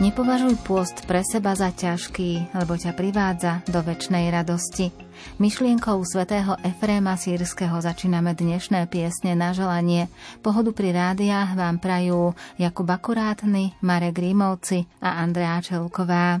Nepovažuj pôst pre seba za ťažký, lebo ťa privádza do večnej radosti. Myšlienkou svätého Efréma Sýrskeho začíname dnešné piesne na želanie. Pohodu pri rádiách vám prajú Jakub Akurátny, Marek Grímovci a Andrea Čelková.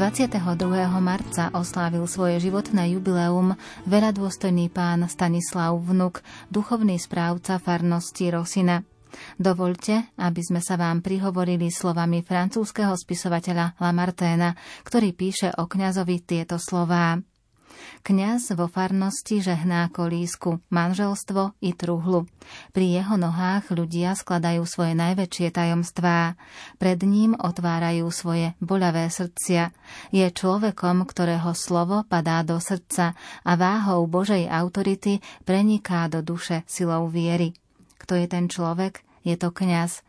V 22. marca oslávil svoje životné jubileum veľadôstojný pán Stanislav Vnuk, duchovný správca farnosti Rosina. Dovoľte, aby sme sa vám prihovorili slovami francúzskeho spisovateľa Lamarténa, ktorý píše o kňazovi tieto slová. Kňaz vo farnosti žehná kolísku, manželstvo i truhlu. Pri jeho nohách ľudia skladajú svoje najväčšie tajomstvá. Pred ním otvárajú svoje boľavé srdcia. Je človekom, ktorého slovo padá do srdca a váhou Božej autority preniká do duše silou viery. Kto je ten človek? Je to kňaz.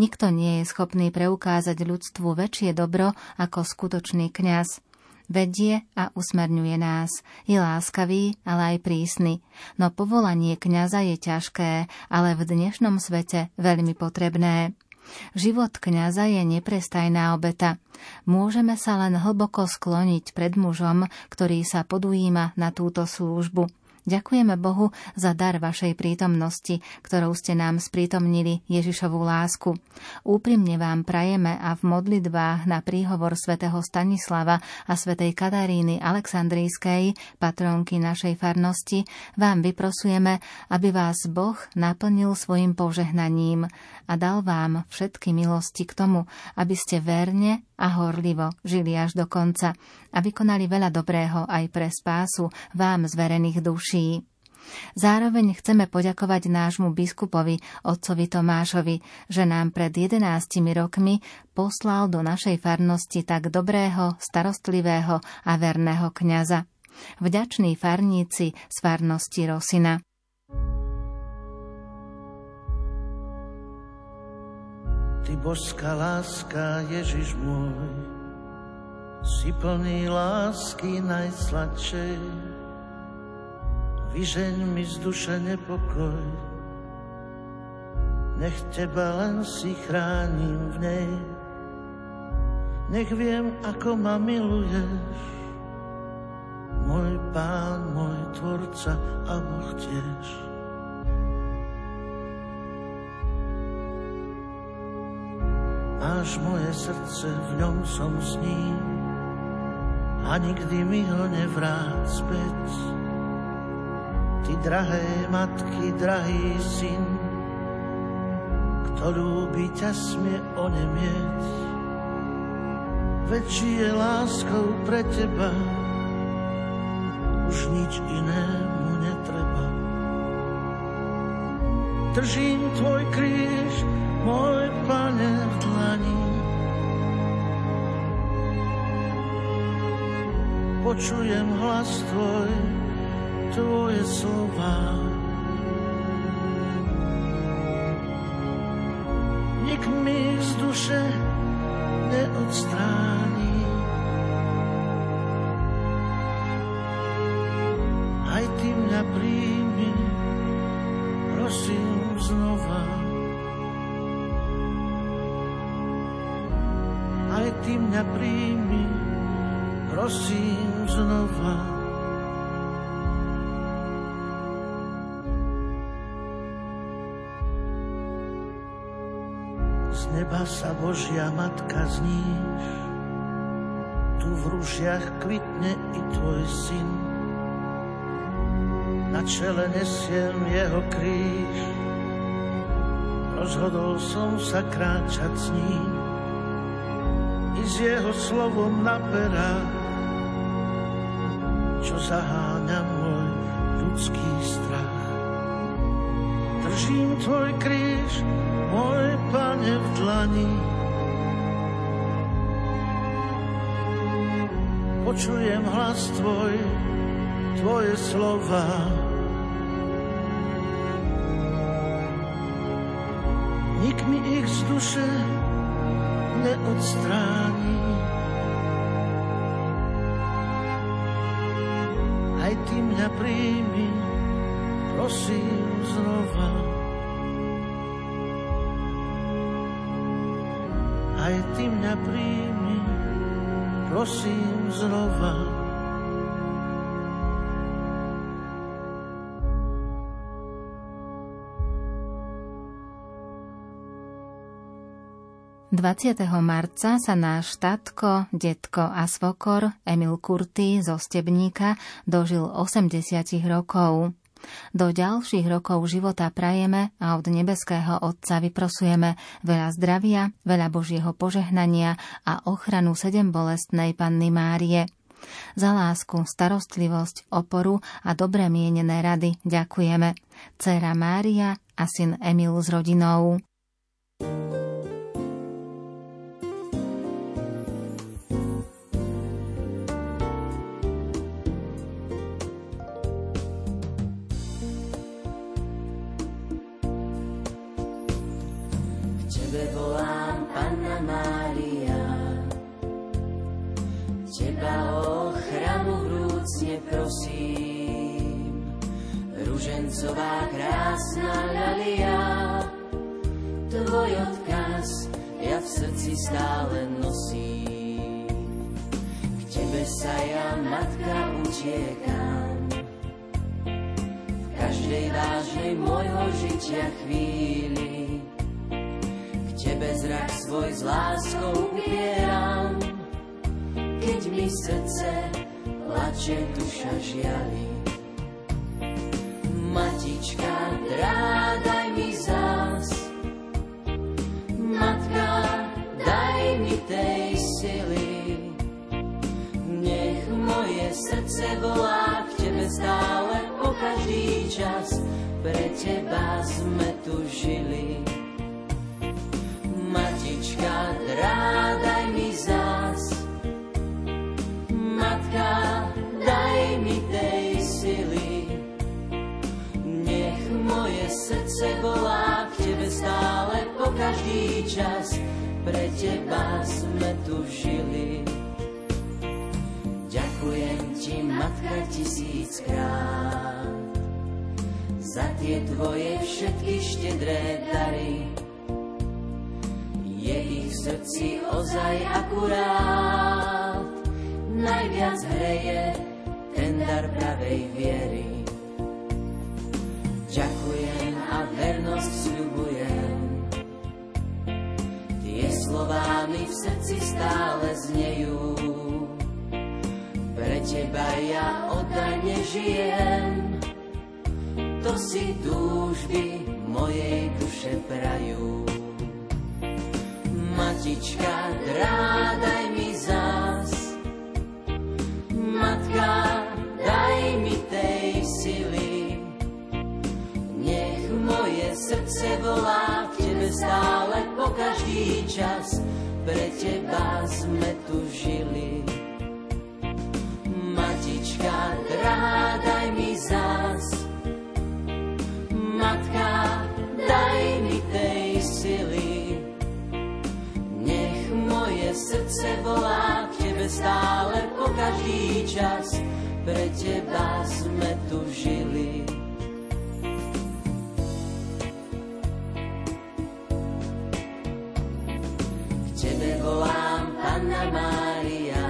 Nikto nie je schopný preukázať ľudstvu väčšie dobro ako skutočný kňaz. Vedie a usmerňuje nás. Je láskavý, ale aj prísny. No povolanie kňaza je ťažké, ale v dnešnom svete veľmi potrebné. Život kňaza je neprestajná obeta. Môžeme sa len hlboko skloniť pred mužom, ktorý sa podujíma na túto službu. Ďakujeme Bohu za dar vašej prítomnosti, ktorou ste nám sprítomnili Ježišovú lásku. Úprimne vám prajeme a v modlitbách na príhovor svätého Stanislava a svätej Kataríny Alexandrijskej, patronky našej farnosti, vám vyprosujeme, aby vás Boh naplnil svojim požehnaním a dal vám všetky milosti k tomu, aby ste verne a horlivo žili až do konca a vykonali veľa dobrého aj pre spásu vám zverených duší. Zároveň chceme poďakovať nášmu biskupovi, otcovi Tomášovi, že nám pred 11 rokmi poslal do našej farnosti tak dobrého, starostlivého a verného kňaza. Vďační farníci z farnosti Rosina. Ty božská láska, Ježiš môj, si plný lásky najsladšej. Vyžeň mi z duše nepokoj, nech teba len si chránim v nej. Nech viem, ako ma miluješ, môj Pán, môj Tvorca a Boh tiež. Máš moje srdce, v ňom som s ním a nikdy mi ho nevráť späť. Ty, drahé matky, drahý syn, kto ľúbi ťa, smie onemieť. Väčší je láskou pre teba, už nič inému netreba. Držím tvoj kríž, môj Pane, v dlani. Počujem hlas tvoj, tvoje slova. Nik mi z duše neodstráni. Aj ty mňa príjmi, prosím znova. Aj ty mňa príjmi, prosím znova. Z neba sa Božia Matka zníš, tu v ružiach kvitne i tvoj syn. Na čele nesiem jeho kríž, rozhodol som sa kráčať s ním. I s jeho slovom na perách, čo zaháňa môj ľudský strach. Držím tvoj kríž, môj Pane, v dlani. Počujem hlas tvoj, tvoje slova. Nik mi ich z duše neodstráni. Aj ty mňa príjmi, prosím znova. Aj ty mňa príjmi, prosím znova.20. marca sa náš tatko, detko a svokor Emil Kurty zo Stebníka dožil 80 rokov. Do ďalších rokov života prajeme a od nebeského Otca vyprosujeme veľa zdravia, veľa Božieho požehnania a ochranu sedembolestnej Panny Márie. Za lásku, starostlivosť, oporu a dobre mienené rady ďakujeme. Dcéra Mária a syn Emil s rodinou. tebe volám, Panna Mária. Teba o ochranu vrúcne prosím, ružencová krásna lalia. Tvoj odkaz ja v srdci stále nosím. K tebe sa ja, matka, utiekam. V každej vážnej môjho žitia chvíli k tebe zrak svoj s láskou upieram. Keď mi srdce plače, duša žiali. Matička, daj mi zás. Matka, daj mi tej sily. Nech moje srdce volá k tebe stále, po každý čas. Pre teba sme tu žili. Matička, daj mi zás. Matka, daj mi tej sily, nech moje srdce volá k tebe stále, po každý čas, pre teba sme tu žili. Ďakujem ti, matka, tisíckrát za tie tvoje všetky štedré dary. Je ich v srdci ozaj akurát, najviac hreje ten dar pravej viery. Ďakujem a vernosť sľubujem, tie slová mi v srdci stále znejú. Pre teba ja oddane žijem, to si túžby mojej duše prajú. Matička, daj mi zás. Matka, daj mi tej sily, nech moje srdce volá k tebe stále, po každý čas, pre teba sme tu žili. Matička, daj mi zás. Matka, daj mi tej sily, nech moje srdce volá k tebe stále, po každý čas, pre teba sme tu žili. K tebe volám, Panna Mária,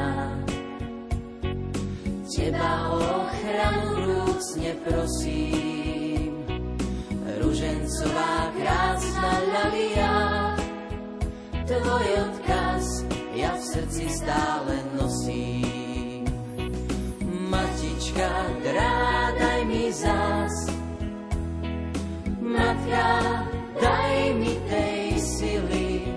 teba o ochranu vrúcne prosím, ružencová krásna lalia. Tvoj odkaz ja v srdci stále nosím. Matička, daj mi zás. Matka, daj mi tej sily,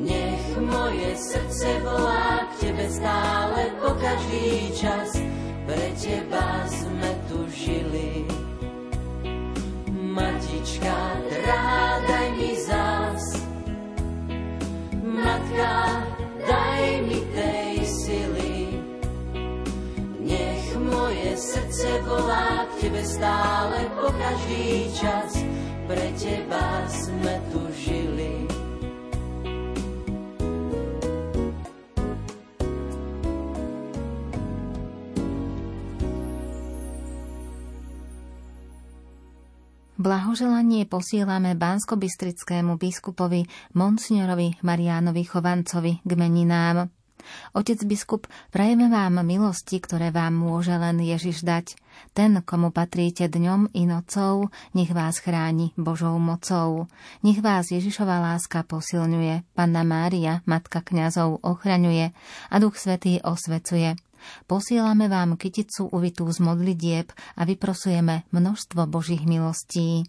nech moje srdce volá k tebe stále, po každý čas, pre teba sme tu žili. Matička, daj mi zás. Matka, daj mi tej sily, nech moje srdce volá k tebe stále, po každý čas, pre teba sme tu žili. Blahoželanie posielame banskobystrickému biskupovi monsignorovi Mariánovi Chovancovi k meninám. Otec biskup, prajeme vám milosti, ktoré vám môže len Ježiš dať. Ten, komu patríte dňom i nocou, nech vás chráni Božou mocou. Nech vás Ježišova láska posilňuje, Panna Mária, matka kňazov, ochraňuje a Duch Svätý osvecuje. Posielame vám kyticu uvitú z modlitieb a vyprosujeme množstvo Božích milostí.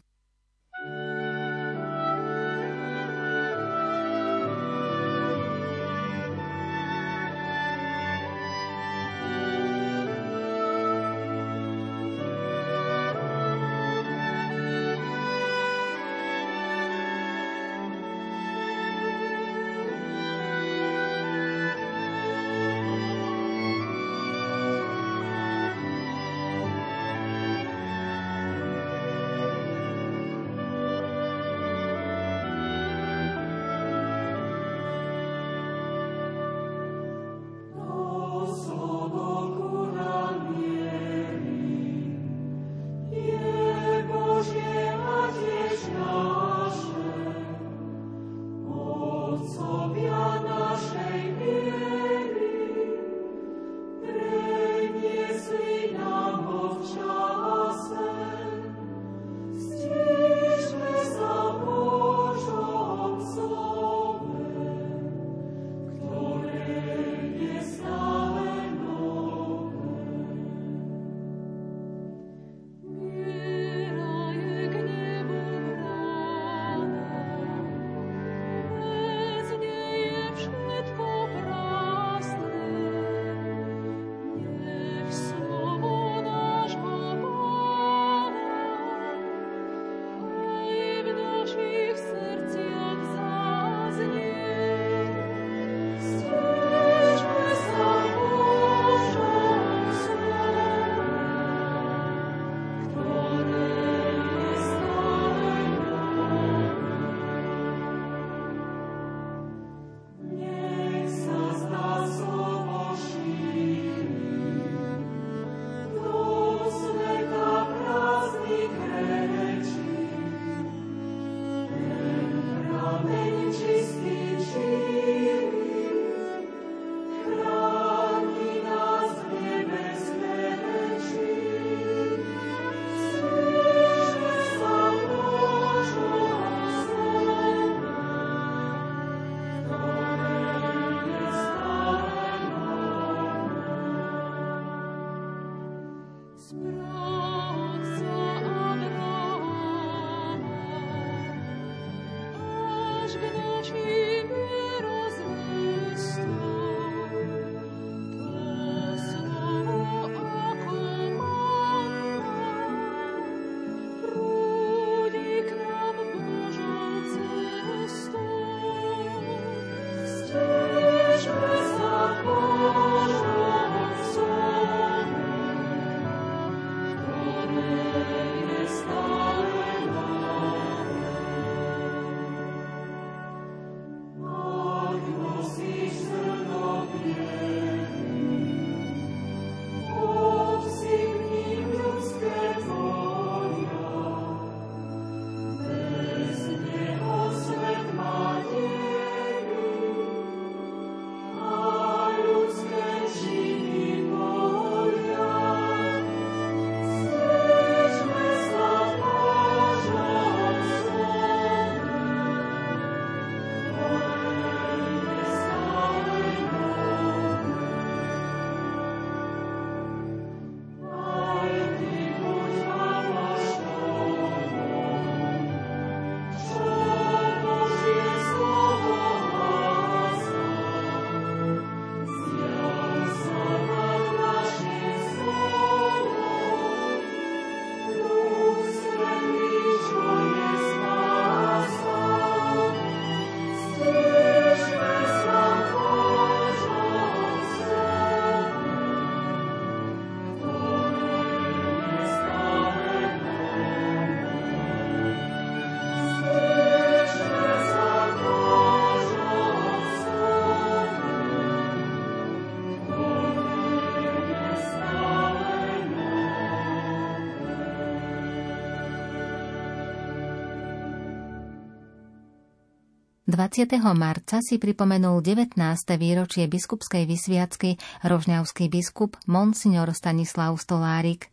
20. marca si pripomenul 19. výročie biskupskej vysviacky rožňavský biskup monsignor Stanislav Stolárik.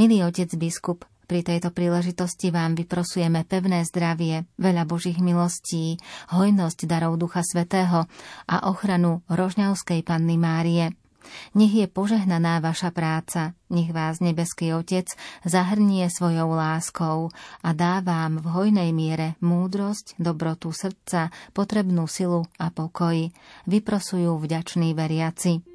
Milý otec biskup, pri tejto príležitosti vám vyprosujeme pevné zdravie, veľa Božích milostí, hojnosť darov Ducha Svätého a ochranu rožňavskej Panny Márie. Nech je požehnaná vaša práca, nech vás nebeský Otec zahrnie svojou láskou a dá vám v hojnej miere múdrosť, dobrotu srdca, potrebnú silu a pokoj. Vyprosujú vďační veriaci.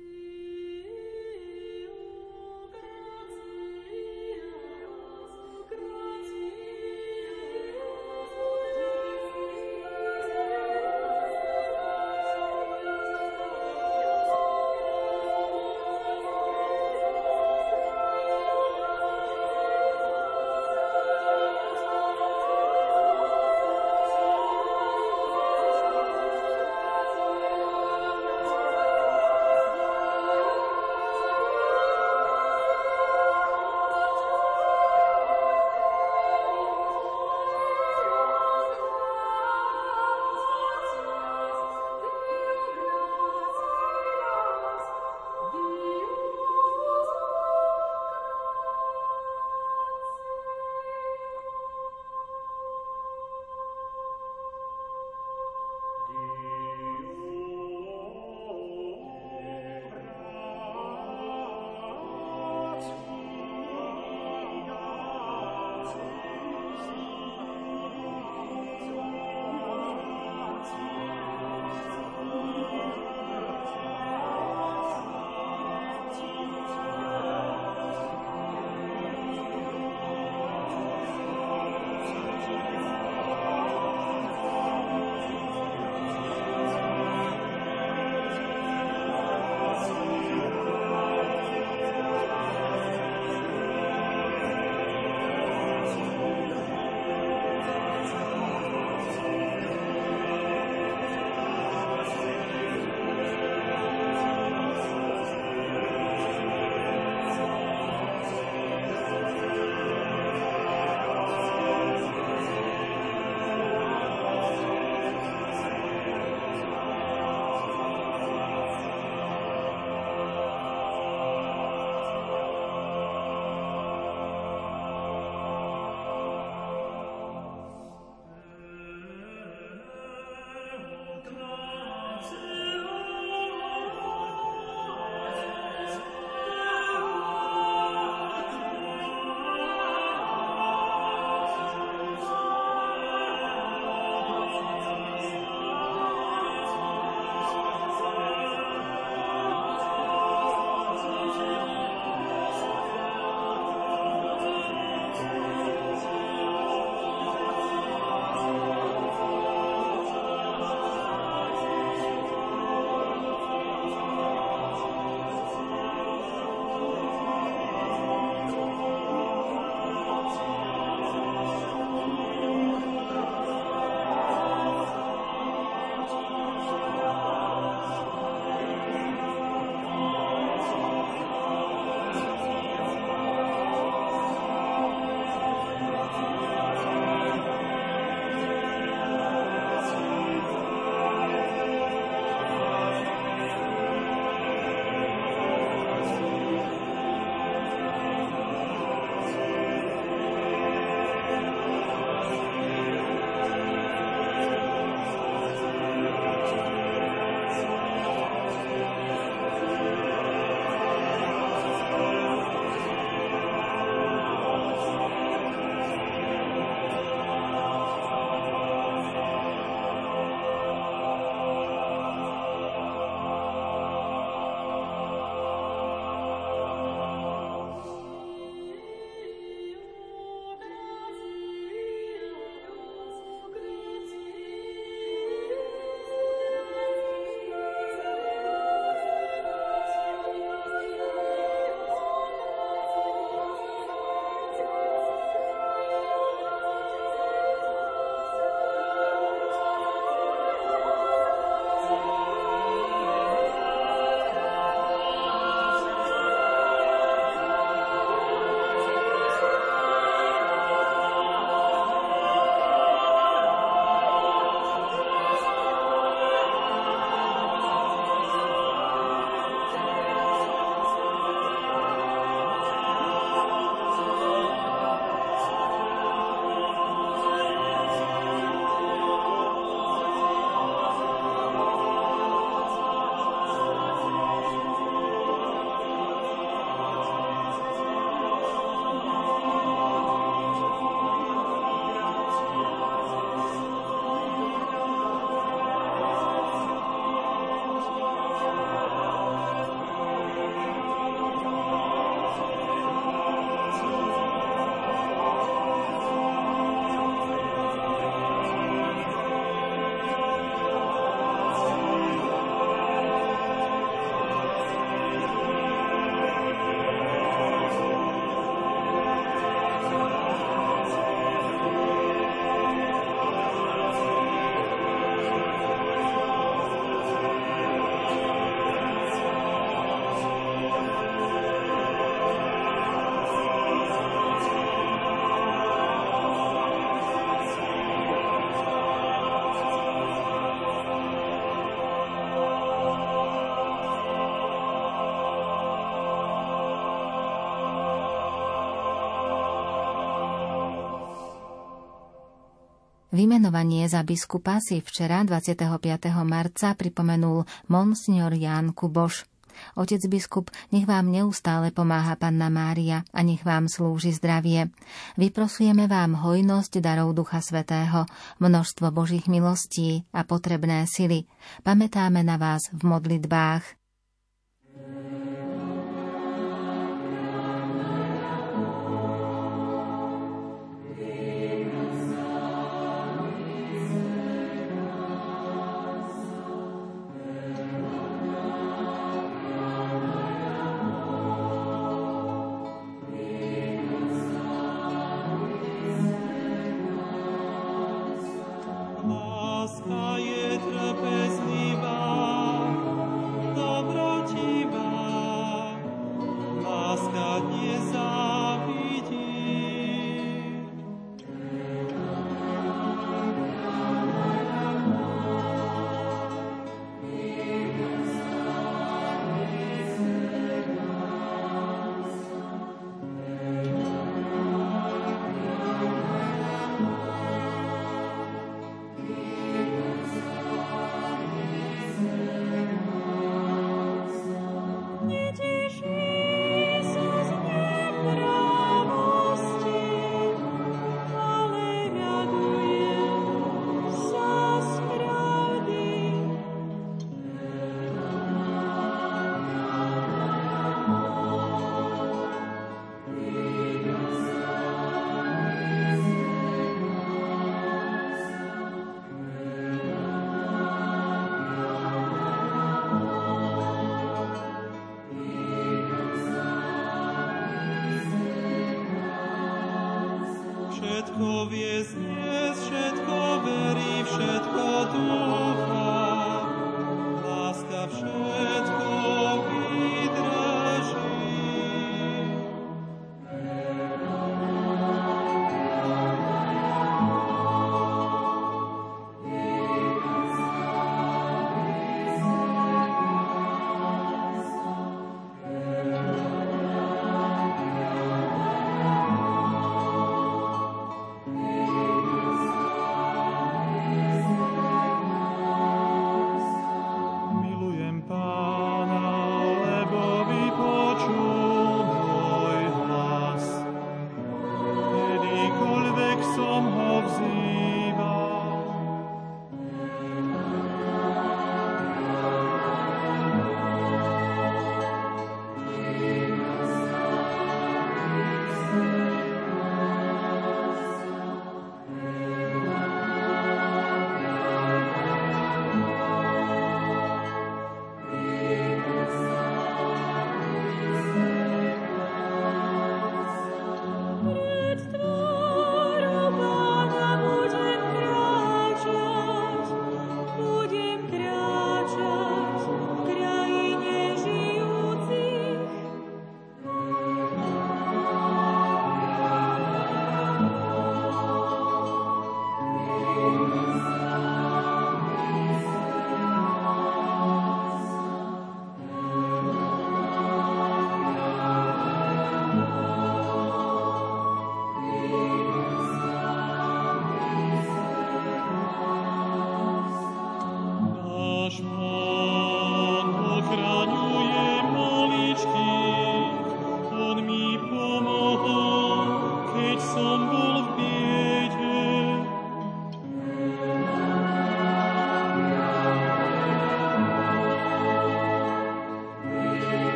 Vymenovanie za biskupa si včera 25. marca pripomenul monsignor Ján Kuboš. Otec biskup, nech vám neustále pomáha Panna Mária a nech vám slúži zdravie. Vyprosujeme vám hojnosť darov Ducha Svätého, množstvo Božích milostí a potrebné sily. Pamätáme na vás v modlitbách.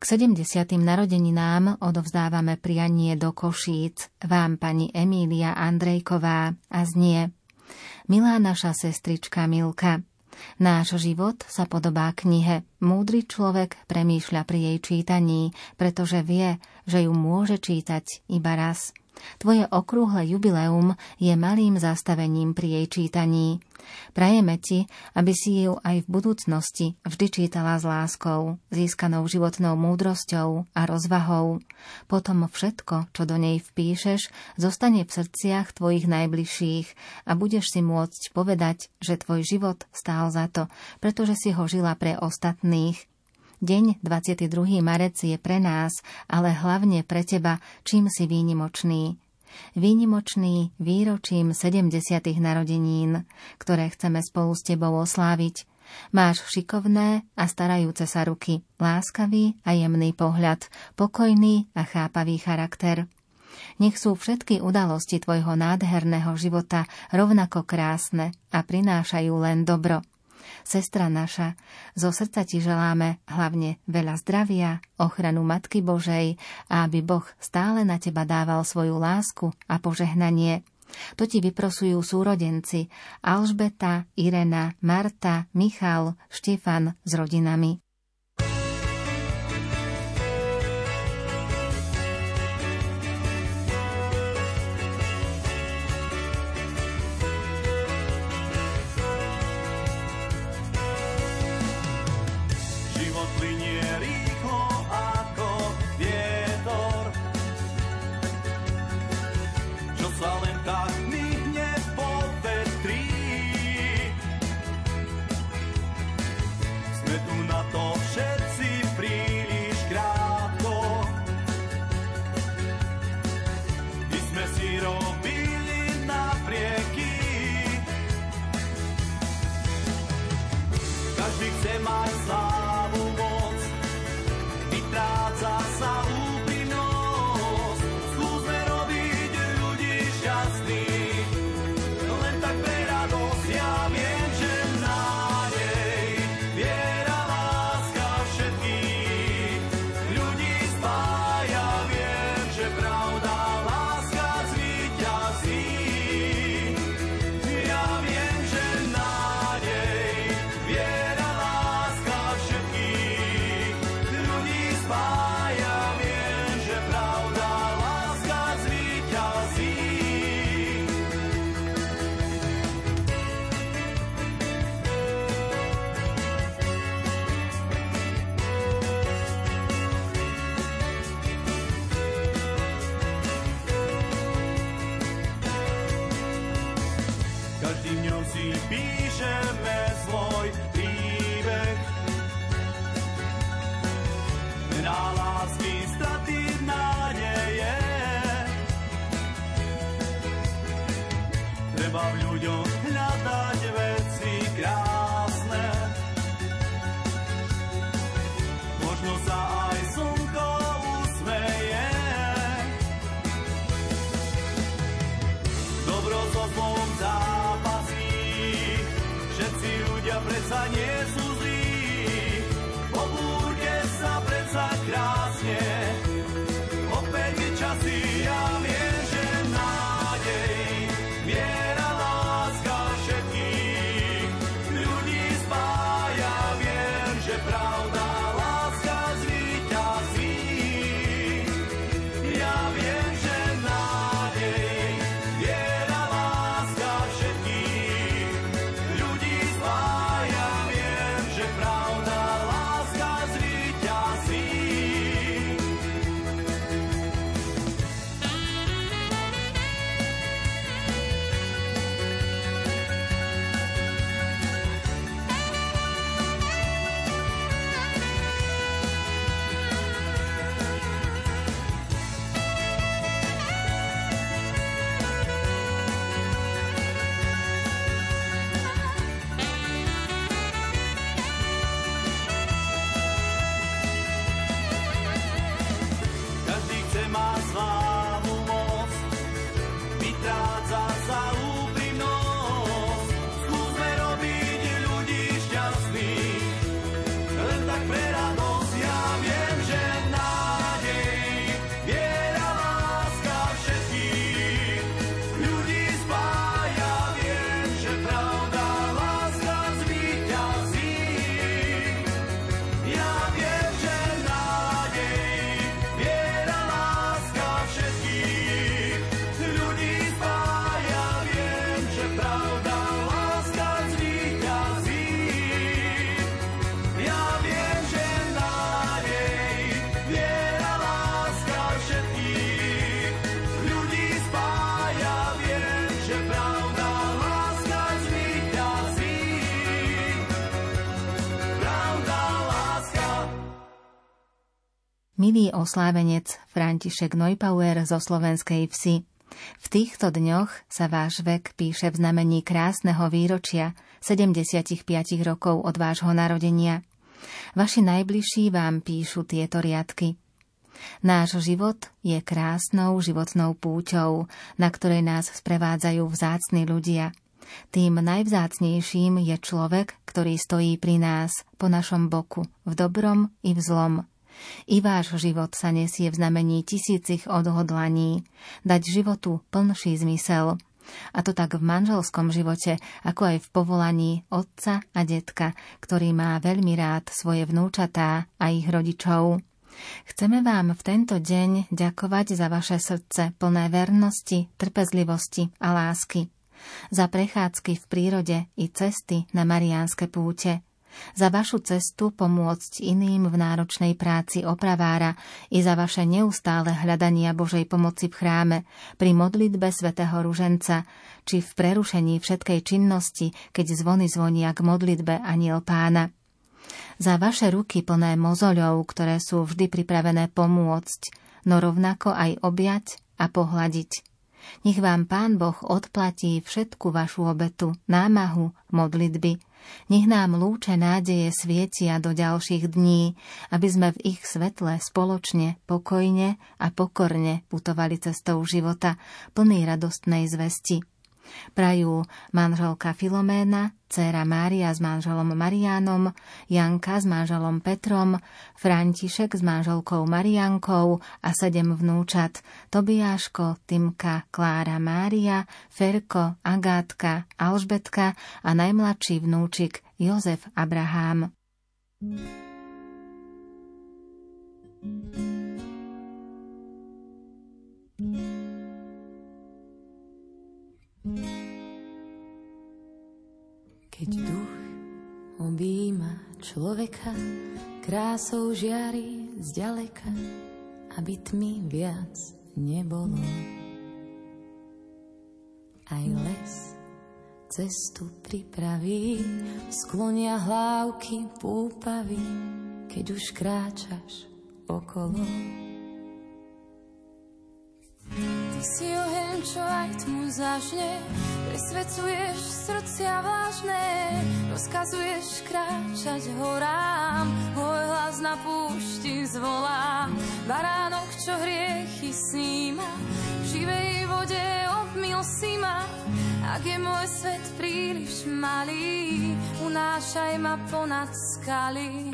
K 70. narodeninám odovzdávame prianie do Košíc vám pani Emília Andrejková a znie: Milá naša sestrička Milka, náš život sa podobá knihe. Múdry človek premýšľa pri jej čítaní, pretože vie, že ju môže čítať iba raz. Tvoje okrúhle jubileum je malým zastavením pri jej čítaní. Prajeme ti, aby si ju aj v budúcnosti vždy čítala s láskou, získanou životnou múdrosťou a rozvahou. Potom všetko, čo do nej vpíšeš, zostane v srdciach tvojich najbližších a budeš si môcť povedať, že tvoj život stál za to, pretože si ho žila pre ostatných. Deň 22. marec je pre nás, ale hlavne pre teba, čím si výnimočný. Výnimočný výročím 70. narodenín, ktoré chceme spolu s tebou osláviť. Máš šikovné a starajúce sa ruky, láskavý a jemný pohľad, pokojný a chápavý charakter. Nech sú všetky udalosti tvojho nádherného života rovnako krásne a prinášajú len dobro. Sestra naša, zo srdca ti želáme hlavne veľa zdravia, ochranu Matky Božej a aby Boh stále na teba dával svoju lásku a požehnanie. To ti vyprosujú súrodenci Alžbeta, Irena, Marta, Michal, Štefan s rodinami. milý oslávenec František Noypauer zo Slovenskej Vsi. V týchto dňoch sa váš vek píše v znamení krásneho výročia 75 rokov od vášho narodenia. Vaši najbližší vám píšu tieto riadky. Náš život je krásnou životnou púťou, na ktorej nás sprevádzajú vzácni ľudia. Tým najvzácnejším je človek, ktorý stojí pri nás, po našom boku, v dobrom i v zlom. I váš život sa nesie v znamení tisícich odhodlaní dať životu plnší zmysel. A to tak v manželskom živote, ako aj v povolaní otca a detka, ktorý má veľmi rád svoje vnúčatá a ich rodičov. Chceme vám v tento deň ďakovať za vaše srdce plné vernosti, trpezlivosti a lásky. Za prechádzky v prírode i cesty na mariánske púte. Za vašu cestu pomôcť iným v náročnej práci opravára i za vaše neustále hľadania Božej pomoci v chráme, pri modlitbe svätého ruženca, či v prerušení všetkej činnosti, keď zvony zvonia k modlitbe Anjel Pána. Za vaše ruky plné mozoľov, ktoré sú vždy pripravené pomôcť, no rovnako aj objať a pohľadiť. Nech vám Pán Boh odplatí všetku vašu obetu, námahu, modlitby. Nech nám lúče nádeje svietia do ďalších dní, aby sme v ich svetle spoločne, pokojne a pokorne putovali cestou života, plný radostnej zvesti. Prajú manželka Filoména, dcéra Mária s manželom Mariánom, Janka s manželom Petrom, František s manželkou Mariankou a 7 vnúčat Tobiáško, Timka, Klára, Mária, Ferko, Agátka, Alžbetka a najmladší vnúčik Jozef Abrahám. Keď duch objíma človeka, krásou žiari zďaleka, aby tmy viac nebolo. Aj les cestu pripraví, sklonia hlávky púpavy, keď už kráčaš okolo. Ty si oheň, čo aj tmu zažne, presvecuješ srdcia vážne, rozkazuješ kráčať horám, môj hlas na púšti zvolá. Baránok, čo hriechy sníma, v živej vode obmyl si ma. Ak je môj svet príliš malý, unášaj ma ponad skaly.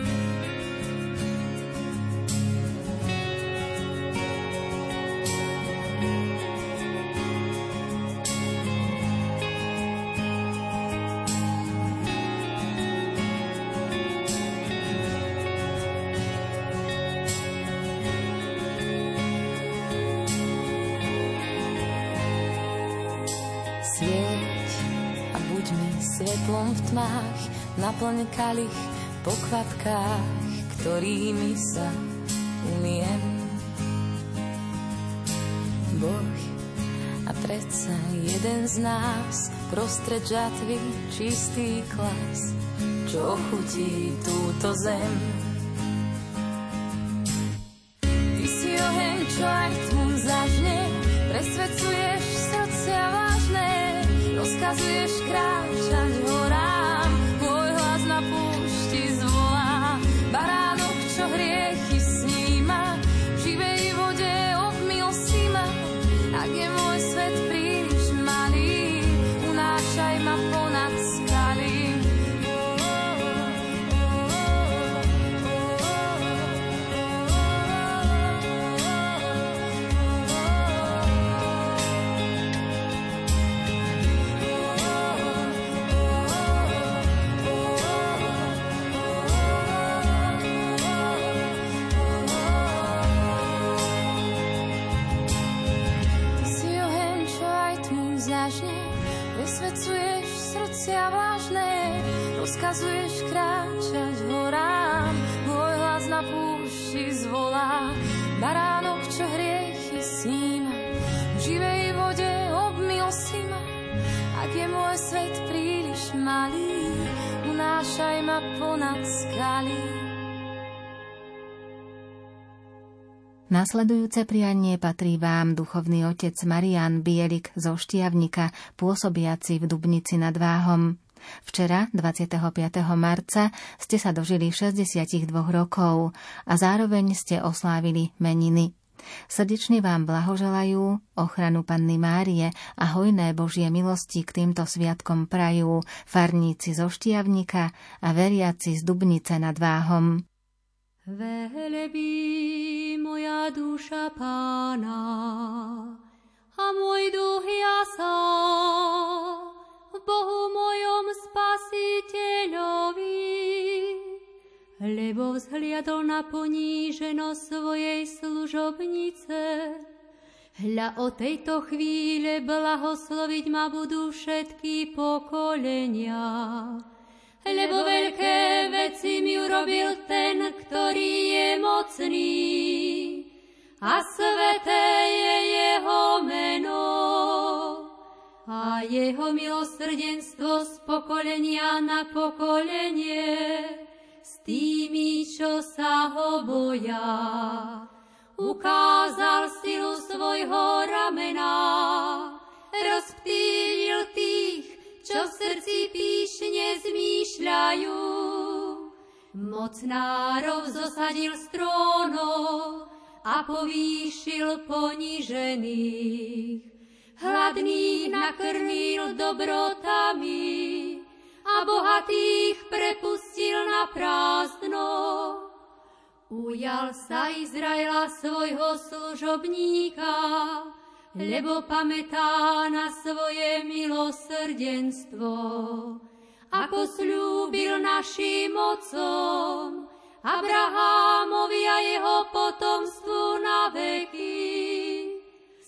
Svetlom v tmách, naplň kalich po kvapkách, ktorými sa umiem. Boh, a predsa jeden z nás, prostred žatvy čistý klas, čo ochutí túto zem. Ty si oheň, čo aj tmu zažne, presvedcuješ srdcia vážne, rozkazuješ kráčať horám, môj hlas na púšti zvolá. Baránok, čo hriechy sníma, v živej vode obmyl si ma. Ak je môj svet príliš malý, unášaj ma ponad skaly. Presvedcuješ srdcia vážne, rozkazuješ kráčať horám, môj hlas na púšti zvolá. Baránok, čo hriechy sníma, v živej vode obmyl si ma. Ak je môj svet príliš malý, unášaj ma ponad skaly. Nasledujúce prianie patrí vám, duchovný otec Marián Bielik zo Štiavnika, pôsobiaci v Dubnici nad Váhom. Včera, 25. marca, ste sa dožili 62 rokov a zároveň ste oslávili meniny. Srdečne vám blahoželajú, ochranu Panny Márie a hojné Božie milosti k týmto sviatkom prajú farníci zo Štiavnika a veriaci z Dubnice nad Váhom. Velebí moja duša Pána a môj duch jasá v Bohu mojom Spasiteľovi, lebo vzhliadol na poníženosť svojej služobnice. Hľa, o tejto chvíle blahosloviť ma budú všetky pokolenia, lebo veľké veci mi urobil ten, ktorý je mocný, a sveté je jeho meno. A jeho milosrdenstvo z pokolenia na pokolenie s tými, čo sa ho boja. Ukázal silu svojho ramena, rozptýlil tých, čo v srdci píšne zmýšľajú. Mocnárov zosadil z trónov a povýšil ponížených. Hladných nakrmil dobrotami a bohatých prepustil na prázdno. Ujal sa Izraela svojho služobníka, lebo pamätá na svoje milosrdenstvo, ako sľúbil našim otcom, Abrahámovi a jeho potomstvu na veky.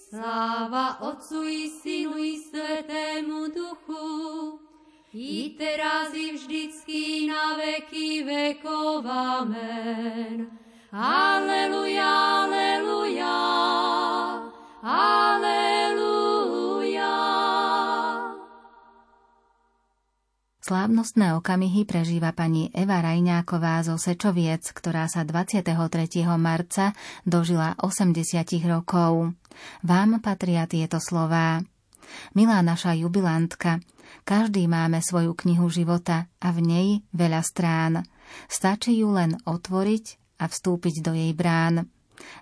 Sláva Otcu i Synu i Svätému Duchu, i teraz i vždycky na veky vekov. Amen. Aleluja, aleluja. Aleluja. Slávnostné okamihy prežíva pani Eva Rajňáková zo Sečoviec, ktorá sa 23. marca dožila 80 rokov. Vám patria tieto slová. Milá naša jubilantka, každý máme svoju knihu života a v nej veľa strán. Stačí ju len otvoriť a vstúpiť do jej brán.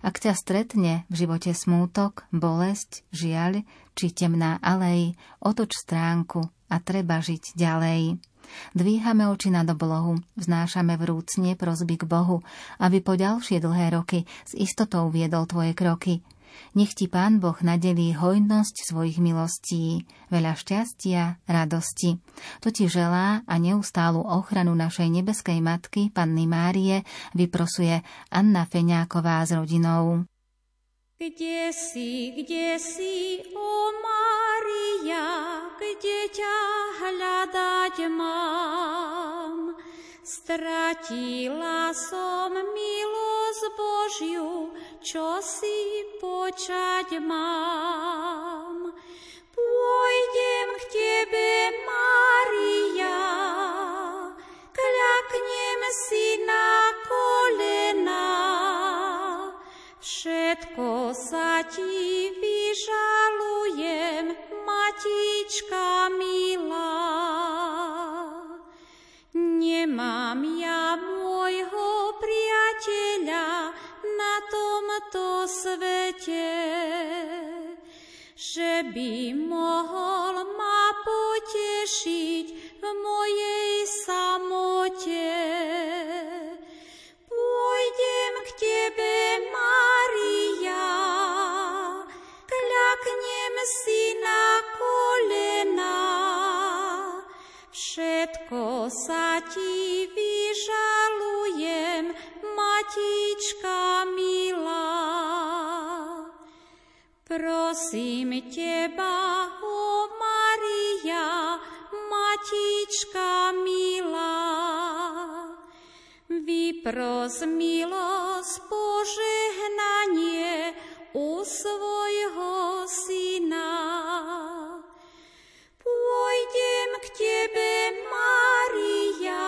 Ak ťa stretne v živote smútok, bolesť, žiaľ či temná alej, otoč stránku a treba žiť ďalej. Dvíhame oči nad oblohu, vznášame vrúcne prosby k Bohu, aby po ďalšie dlhé roky s istotou viedol tvoje kroky. Nech ti Pán Boh nadelí hojnosť svojich milostí, veľa šťastia, radosti. To ti želá a neustálu ochranu našej nebeskej matky, Panny Márie, vyprosuje Anna Feňáková s rodinou. Kde si, o Mária, kde ťa hľadať mám? Stratila som milosť Božiu, čo si počať mám. Pôjdem k tebe, Mária, kľaknem si na kolena. Všetko sa ti vyžalujem, matička milá. Nemám ja môjho priateľa na tomto svete, že by mohol ma potešiť v mojej samote. Pôjdem k tebe, Mária, kľaknem si na kolena. Všetko sa ti vyžalujem, matička milá. Prosím teba, o Maria, matička milá. Vypros milosť, požehnanie u svojho syna. Pôjdem k tebe, Mária,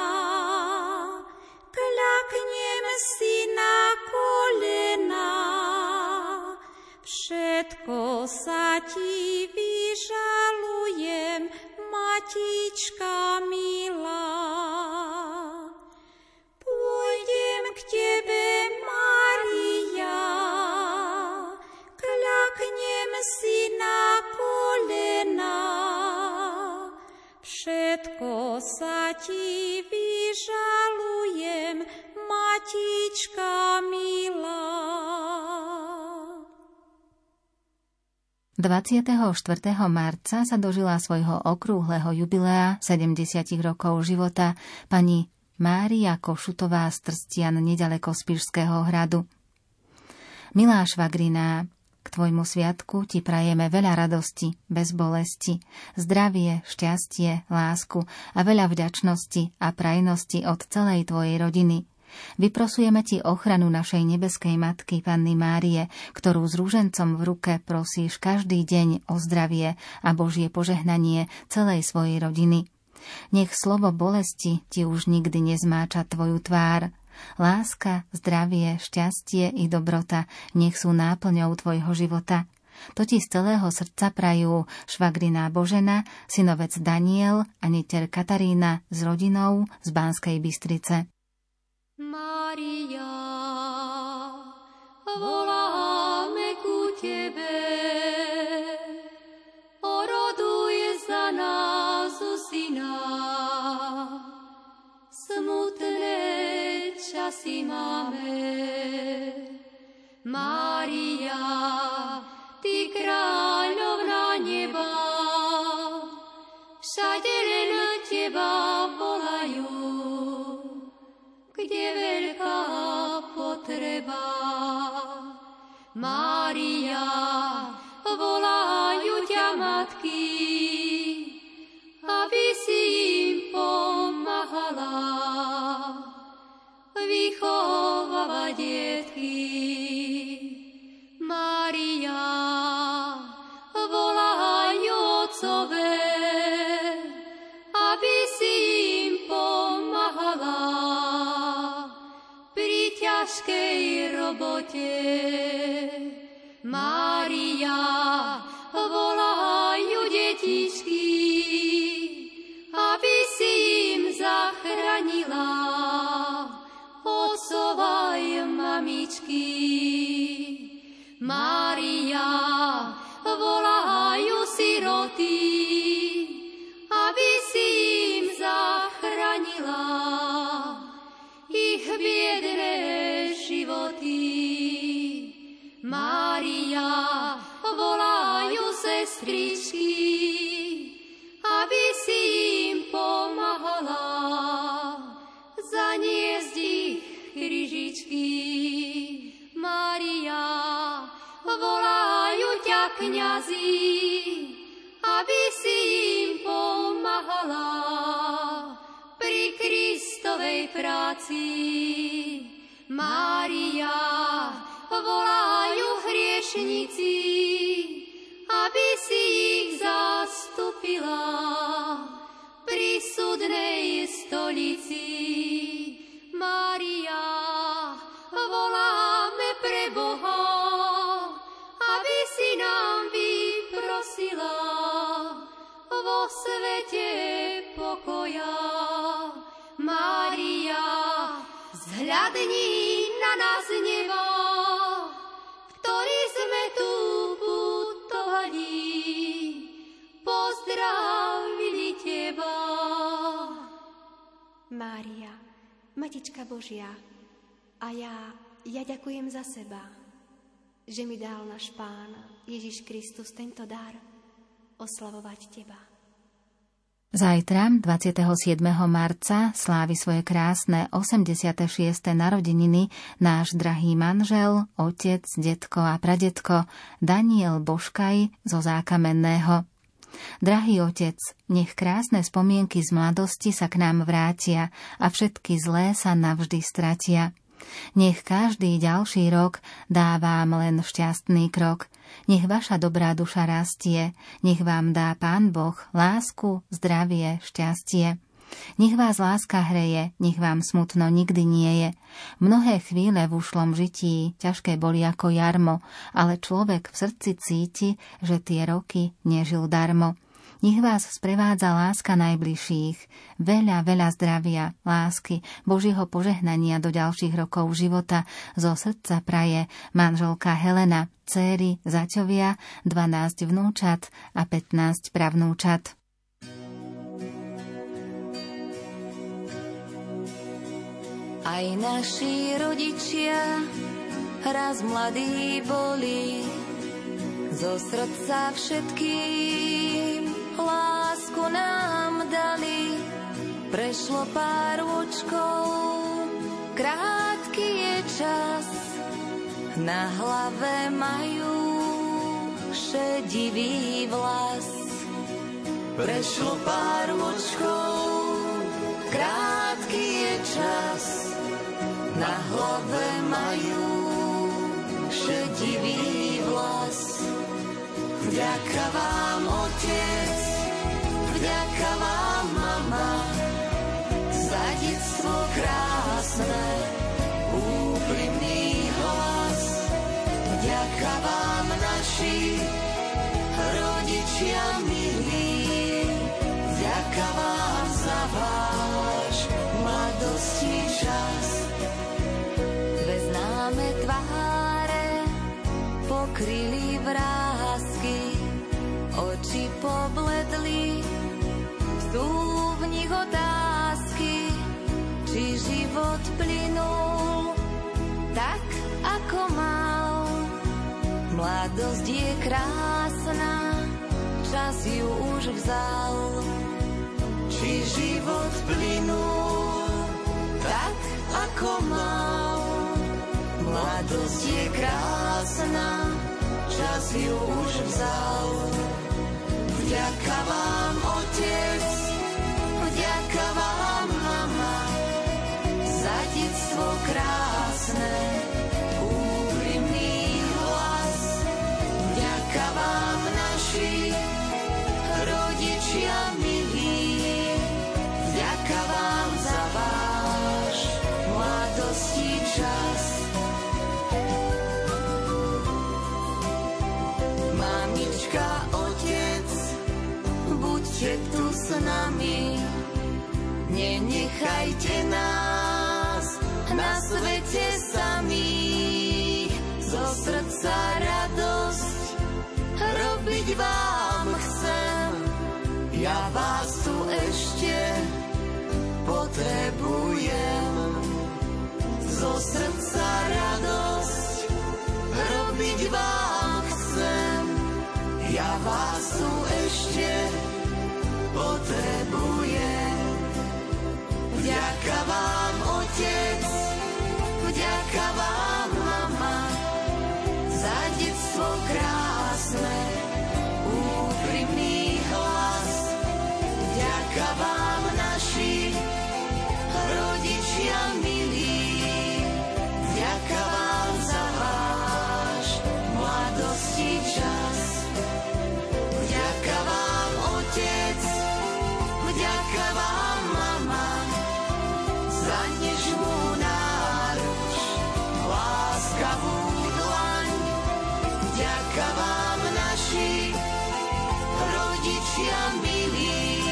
kľaknem si na kolena. ja ti vyžalujem, matička milá. Pôjdem k tebe, Mária, kľaknem si na kolena. Všetko sa ti vyžalujem, matička milá. 24. marca sa dožila svojho okrúhleho jubilea 70 rokov života pani Mária Košutová z Trstian nedaleko Spišského hradu. Milá švagriná, k tvojmu sviatku ti prajeme veľa radosti, bez bolesti, zdravie, šťastie, lásku a veľa vďačnosti a prajnosti od celej tvojej rodiny. Vyprosujeme ti ochranu našej nebeskej matky Panny Márie, ktorú s rúžencom v ruke prosíš každý deň o zdravie a Božie požehnanie celej svojej rodiny. Nech slovo bolesti ti už nikdy nezmáča tvoju tvár. Láska, zdravie, šťastie i dobrota nech sú náplňou tvojho života. To ti z celého srdca prajú švagriná Božena, synovec Daniel a neter Katarína s rodinou z Banskej Bystrice. Mária, voláme ku tebe, oroduj za nás Syna. Smutné časy máme, Mária, ty kráľovná neba, všade len teba volajú. Kde veľká potreba, Mária, volajú ťa matky, aby si im pomáhala vychovávať detky. Mária, volajú otcové, aby si im pomáhala ťažkej robote. Mária, volajú detičky, aby si im zachránila otcova aj mamičky. Mária, volajú siroty, aby si im zachránila ich biedné životy. Mária, volajú sestričky, aby si im pomáhala zaniesť ich krížičky. Mária, volajú ťa kňazi, aby si im pomáhala pri Kristovej práci. Mária, volajú hriešnici, aby si ich zastúpila pri súdnej stolici. Mária, voláme pre Boha, aby si nám vyprosila vo svete pokoja. Mária, zhľadni na nás nebo, ktorý sme tu putovali, pozdravili teba. Mária, Matička Božia, a ja ďakujem za seba, že mi dal náš Pán Ježiš Kristus tento dar oslavovať teba. Zajtra, 27. marca, slávi svoje krásne 86. narodeniny náš drahý manžel, otec, detko a pradetko Daniel Boškaj zo Zákamenného. Drahý otec, nech krásne spomienky z mladosti sa k nám vrátia a všetky zlé sa navždy stratia. Nech každý ďalší rok dá vám len šťastný krok. Nech vaša dobrá duša rastie, nech vám dá Pán Boh lásku, zdravie, šťastie. Nech vás láska hreje, nech vám smutno nikdy nie je. Mnohé chvíle v ušlom žití ťažké boli ako jarmo, ale človek v srdci cíti, že tie roky nežil darmo. Nech vás sprevádza láska najbližších, veľa, veľa zdravia, lásky, Božieho požehnania do ďalších rokov života zo srdca praje manželka Helena, céry Zaťovia, 12 vnúčat a 15 pravnúčat. Aj naši rodičia raz mladí boli, zo srdca všetkým lásku nám dali. Prešlo pár ročkov, krátky je čas, na hlave majú šedivý vlas. Prešlo pár ročkov, krátky je čas, na hlave majú šedivý vlas. Vďaka vám, otec, vďaka vám, mama, za detstvo krásne, úprimný hlas. Vďaka vám, naši rodičia milí, vďaka vám za váš mladostný čas. Kryli vrásky, oči pobledli, sú v nich otázky, či život plynul tak, ako mal. Mladosť je krásna, čas ju už vzal. Či život plynul tak, ako mal. Mladosť je krásna, čas ju už vzal. Vďaka vám, otec, vďaka vám, mama, za detstvo krásne, úprimný hlas. Vďaka vám, naši rodičia milí, vďaka vám za váš mladostí čas. Tu s nami, nenechajte nás na svete samých. Zo srdca radosť robiť vám chcem, ja vás tu ešte potrebujem. Zo srdca radosť robiť vám chcem, ja vás tu ešte potrebujem. Vďaka vám, otec, vďaka vám, mama, za detstvo krásne, úprimný hlas. Vďaka vám, naši rodičia milí, vďaka vám za váš mladosti čas. Vďaka vám, otec, vďaka vám, mama, za nežnú náruč, láskavú dlaň. Vďaka vám, naši rodičia milí,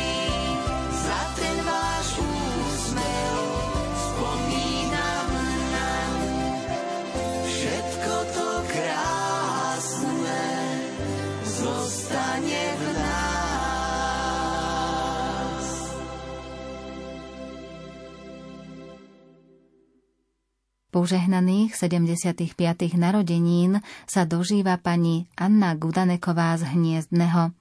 za ten váš úsmev, spomínam nám všetko to krásne, zostane v nás. Požehnaných 75. narodenín sa dožíva pani Anna Gudaneková z Hniezdného.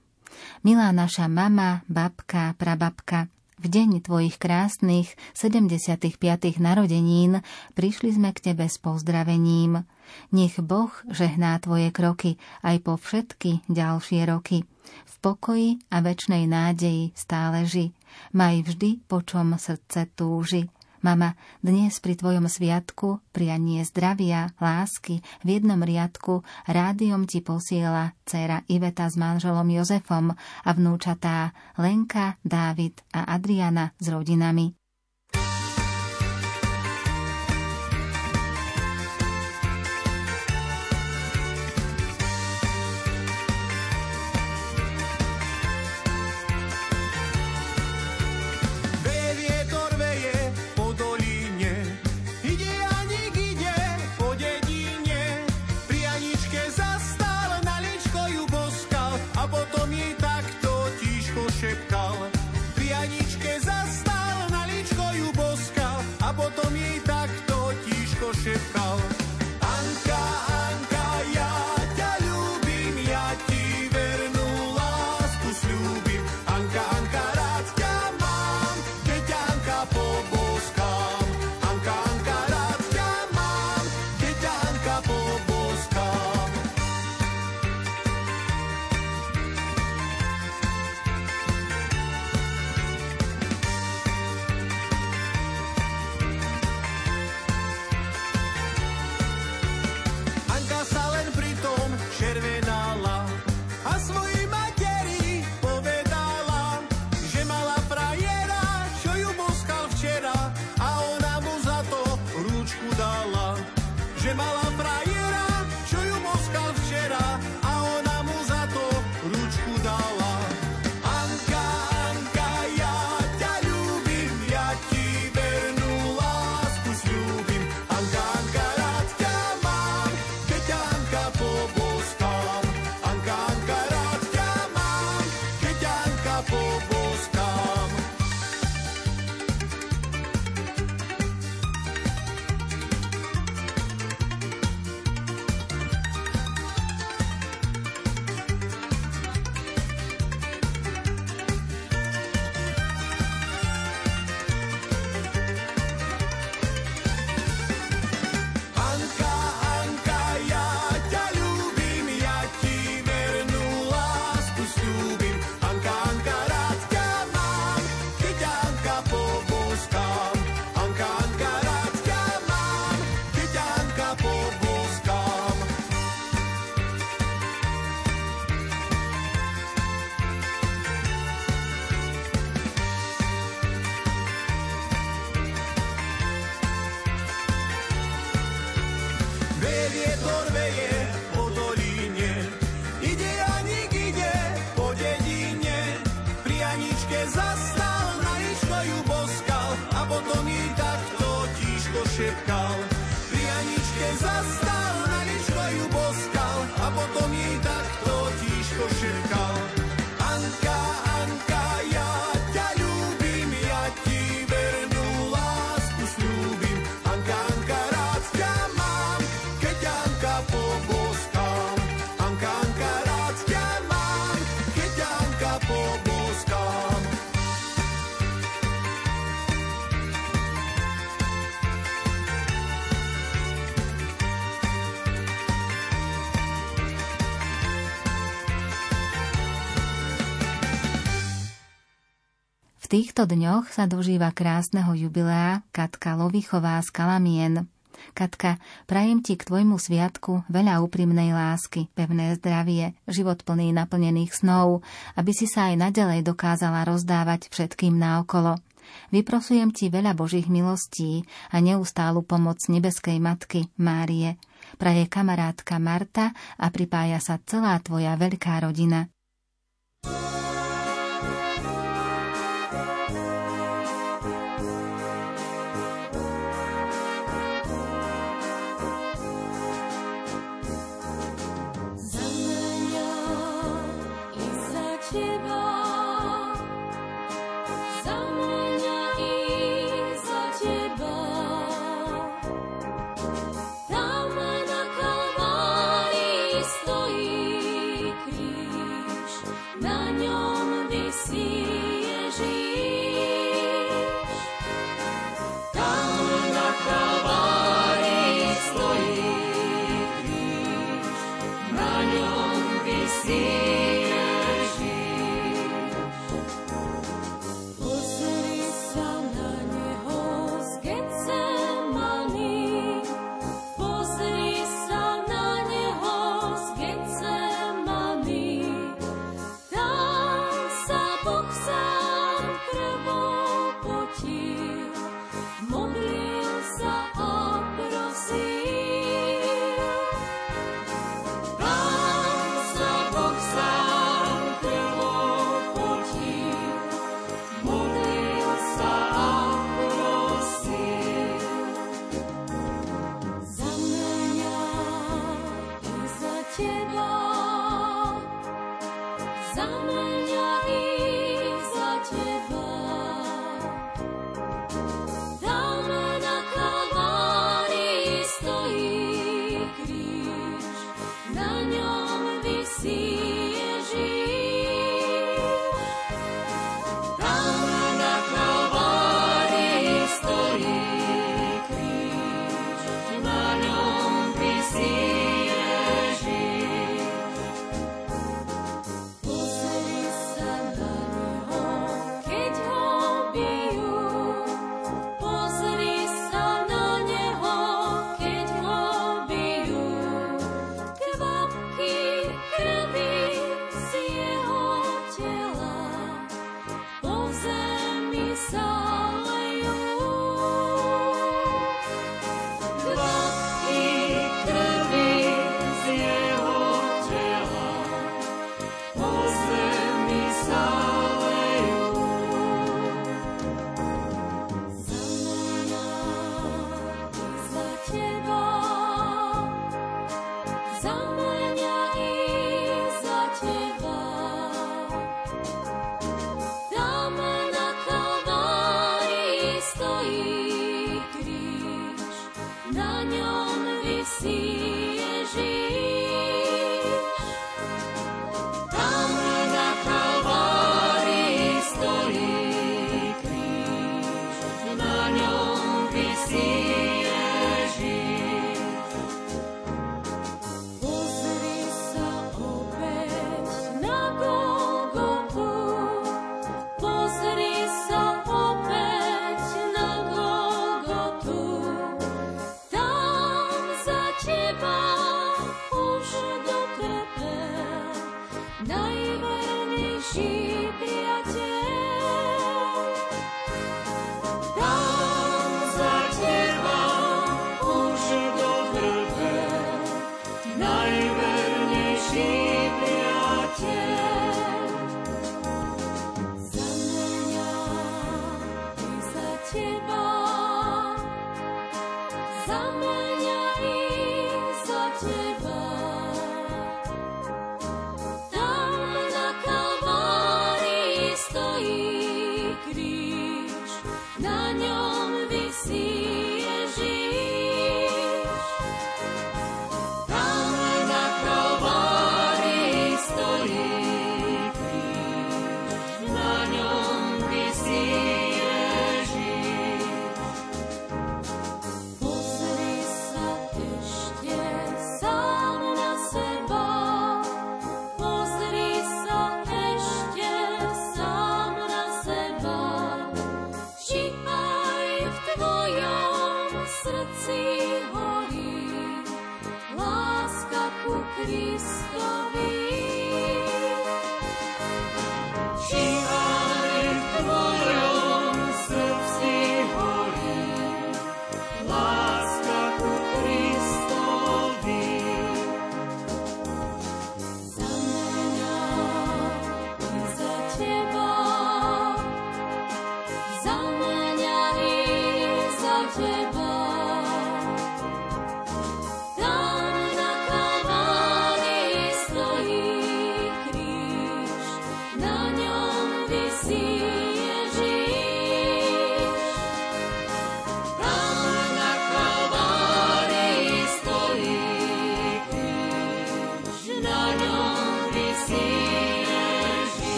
Milá naša mama, babka, prababka, v deň tvojich krásnych 75. narodenín prišli sme k tebe s pozdravením. Nech Boh žehná tvoje kroky aj po všetky ďalšie roky. V pokoji a večnej nádeji stále ži. Maj vždy, po čom srdce túži. Mama, dnes pri tvojom sviatku prianie zdravia, lásky v jednom riadku rádiom ti posiela dcéra Iveta s manželom Jozefom a vnúčatá Lenka, Dávid a Adriana s rodinami. V týchto dňoch sa dožíva krásneho jubilea Katka Lovichová z Kalamien. Katka, prajem ti k tvojmu sviatku veľa úprimnej lásky, pevné zdravie, život plný naplnených snov, aby si sa aj naďalej dokázala rozdávať všetkým naokolo. Vyprosujem ti veľa Božích milostí a neustálu pomoc nebeskej matky Márie. Praje kamarátka Marta a pripája sa celá tvoja veľká rodina. Pozri sa na neho z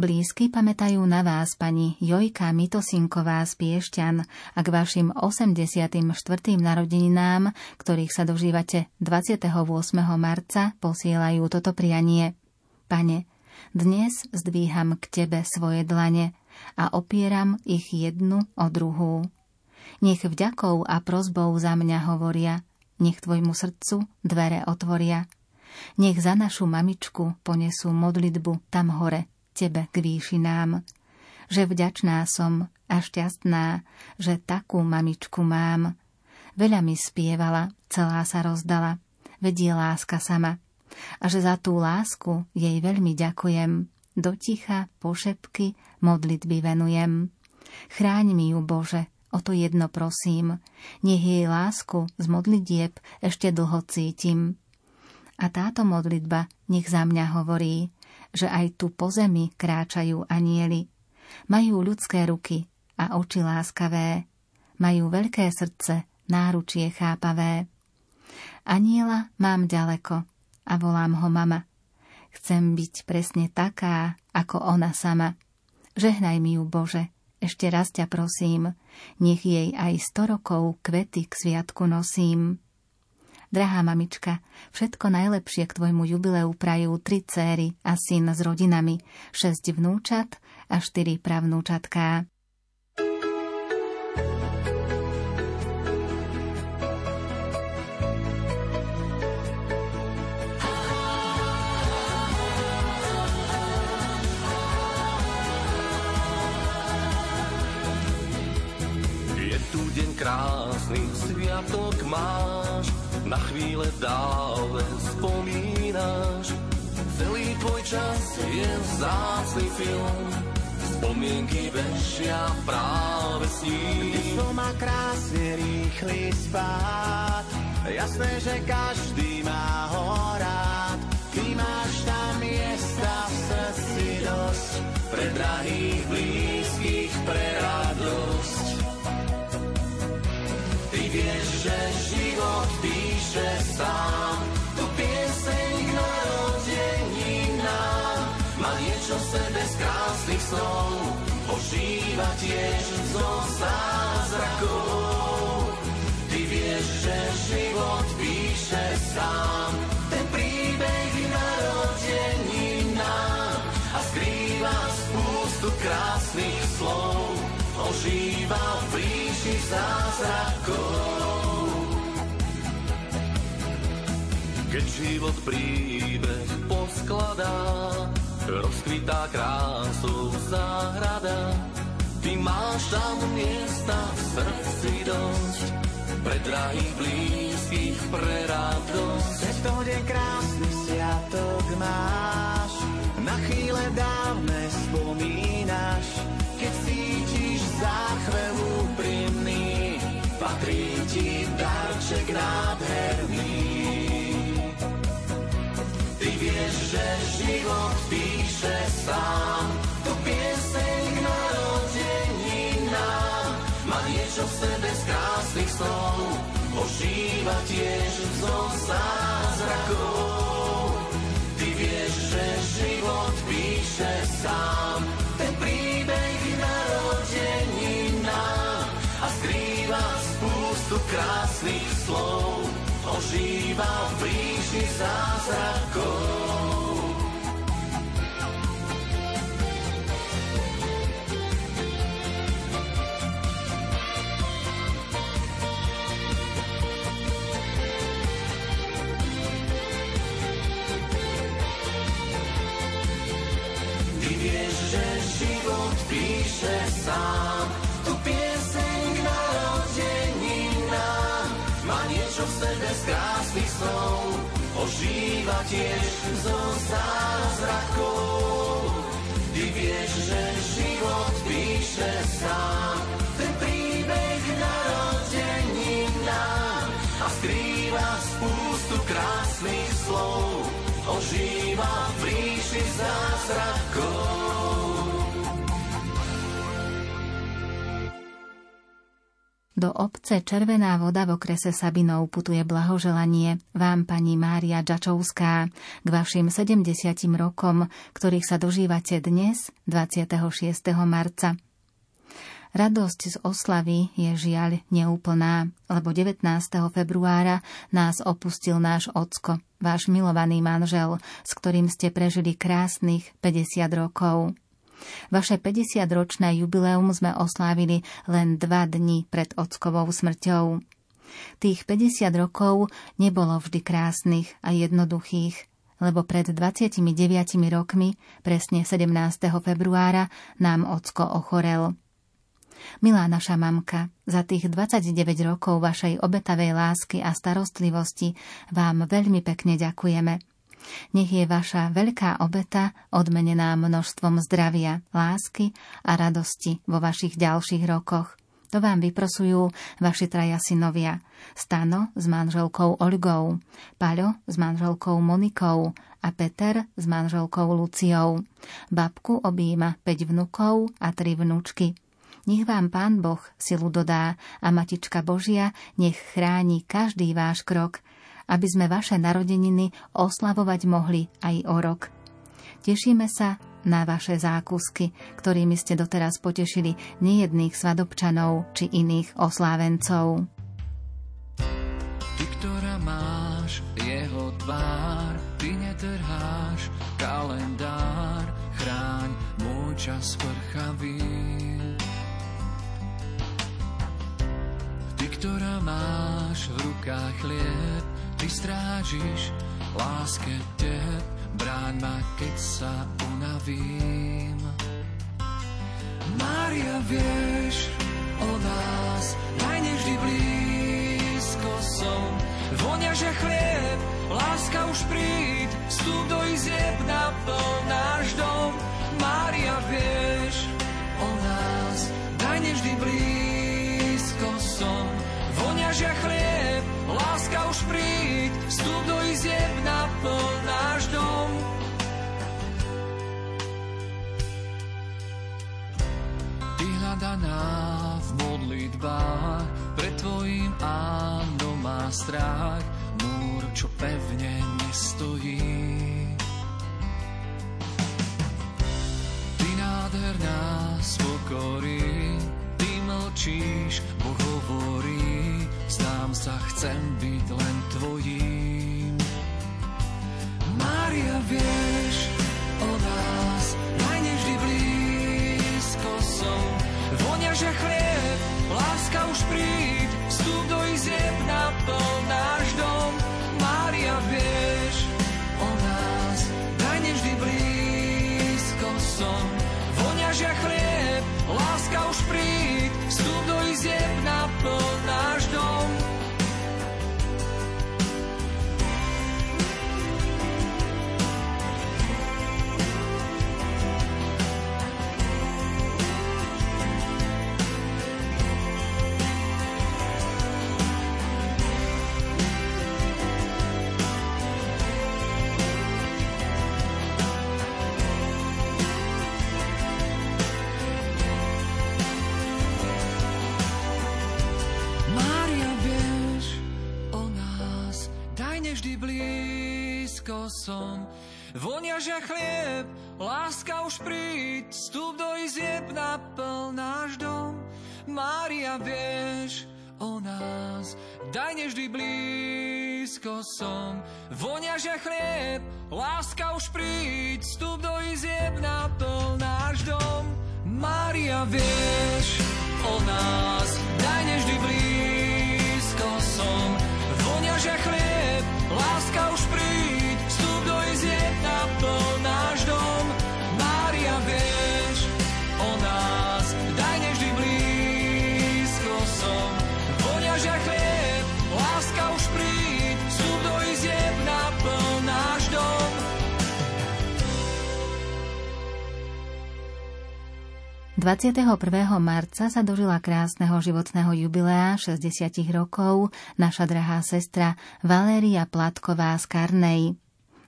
Blízky pamätajú na vás pani Jojka Mitosinková z Piešťan a k vašim 84. narodeninám, ktorých sa dožívate 28. marca, posielajú toto prianie. Pane, dnes zdvíham k Tebe svoje dlane a opieram ich jednu o druhú. Nech vďakou a prosbou za mňa hovoria, nech Tvojmu srdcu dvere otvoria. Nech za našu mamičku ponesú modlitbu tam hore, Tebe k výšinám, že vďačná som a šťastná, že takú mamičku mám. Veľa mi spievala, celá sa rozdala, vedie láska sama. A že za tú lásku jej veľmi ďakujem, do ticha, pošepky, modlitby venujem. Chráň mi ju, Bože, o to jedno prosím, nech jej lásku z modlitieb ešte dlho cítim. A táto modlitba nech za mňa hovorí, že aj tu po zemi kráčajú anjeli. Majú ľudské ruky a oči láskavé, majú veľké srdce, náručie chápavé. Aniela mám ďaleko a volám ho mama. Chcem byť presne taká, ako ona sama. Žehnaj mi ju, Bože, ešte raz ťa prosím, nech jej aj 100 rokov kvety k sviatku nosím. Drahá mamička, všetko najlepšie k tvojmu jubileu prajú 3 céry a syn s rodinami, 6 vnúčat a 4 pravnúčatká. Je tu deň krásny, sviatok máš, na chvíle dále spomínaš. Celý tvoj čas je vzácny film, spomienky vešia práve s ním. Mysl má krásne rýchly spád, jasné, že každý má ho rád. Ty máš tam miesta v srdci dosť, pre drahých, blízkych, pre radosť. Ty vieš, že život píše sám tú pieseň k narodeninám. Má niečo v sebe z krásnych snov, ožíva tiež zo zázrakov. Ty vieš, že život píše sám ten príbeh k narodeninám a skrýva spústu krásnych slov, ožíva v ríši zázrakov. Keď život príbeh poskladá, rozkvitá krásou záhrada. Ty máš tam miesta v srdci dosť, pre drahých, blízkych, pre radosť. Veď to deň krásny sviatok máš, na chvíle dávne spomínaš. Keď cítiš záchvev úprimný, patrí ti darček nádherný. Ty vieš, že život píše sám tú pieseň k narodeninám. Má niečo v sebe z krásnych snov, ožíva tiež zo zázrakov. Ty vieš, že život píše sám ten príbeh k narodeninám a skrýva spústu krásnych slov, ožíva v ríši zázrakov. Ty vieš, že život píše sám tú pieseň k narodeninám. Má niečo v sebe z krásnych snov, ožíva tiež zo zázrakov. Ty vieš, že život píše sám ten príbeh narodeninám a skrýva spústu krásnych slov, ožíva v ríši zázrakov. Do obce Červená voda v okrese Sabinov putuje blahoželanie vám pani Mária Čačovská k vašim 70 rokom, ktorých sa dožívate dnes, 26. marca. Radosť z oslavy je žiaľ neúplná, lebo 19. februára nás opustil náš ocko, váš milovaný manžel, s ktorým ste prežili krásnych 50 rokov. Vaše 50-ročné jubileum sme oslávili len 2 dni pred ockovou smrťou. Tých 50 rokov nebolo vždy krásnych a jednoduchých, lebo pred 29 rokmi, presne 17. februára, nám ocko ochorel. Milá naša mamka, za tých 29 rokov vašej obetavej lásky a starostlivosti vám veľmi pekne ďakujeme. Nech je vaša veľká obeta odmenená množstvom zdravia, lásky a radosti vo vašich ďalších rokoch. To vám vyprosujú vaši traja synovia. Stano s manželkou Olgou, Paľo s manželkou Monikou a Peter s manželkou Luciou. Babku objíma 5 vnukov a 3 vnúčky. Nech vám Pán Boh silu dodá a Matička Božia nech chráni každý váš krok, aby sme vaše narodeniny oslavovať mohli aj o rok. Tešíme sa na vaše zákusky, ktorými ste doteraz potešili nejedných svadobčanov či iných oslávencov. Ty, ktorá máš jeho tvár, ty netrháš kalendár, chráň môj čas vrchavý. Ktorá máš v rukách chlieb, ty strážiš láske teb, bráň ma, keď sa unavím. Mária, vieš o nás, najneždy blízko som, vonia, že chlieb, láska už príď, vstup do izieb, naplň náš dom. Mária, vieš o nás, najneždy blízko som, voňažia chlieb, láska už príď, vstup do izieb, naplň náš dom. Ty hľadaná v modlitbách, pred tvojím áno má strach, múr, čo pevne nestojí. Ty nádherná z pokory, ty mlčíš, Boh hovorí, znám sa, chcem byť len tvojím. Mária, vieš o nás, najneždy blízko som, vonia, že chlieb, láska už príď, vstup do izieb, naplň náš dom. Mária, vieš o nás, najneždy blízko som, vonia, že chlieb, láska už príď, vstup do izieb, naplň náš dom. Voniažia chlieb, láska už príď, vstup do izieb, naplň náš dom. Mária, vieš o nás, daj neždy blízko som. Voniažia chlieb, láska už príď, vstup do izieb, naplň náš dom. Mária, vieš o nás, daj neždy blízko som. Voniažia chlieb, láska už príď, naplň náš dom. Mária, vieš o nás, daj neždy blízko som, voňažia chlieb, láska už príď, vstup do izieb, naplň náš dom. . 21. marca sa dožila krásneho životného jubilea 60 rokov naša drahá sestra Valéria Platková z Karnej.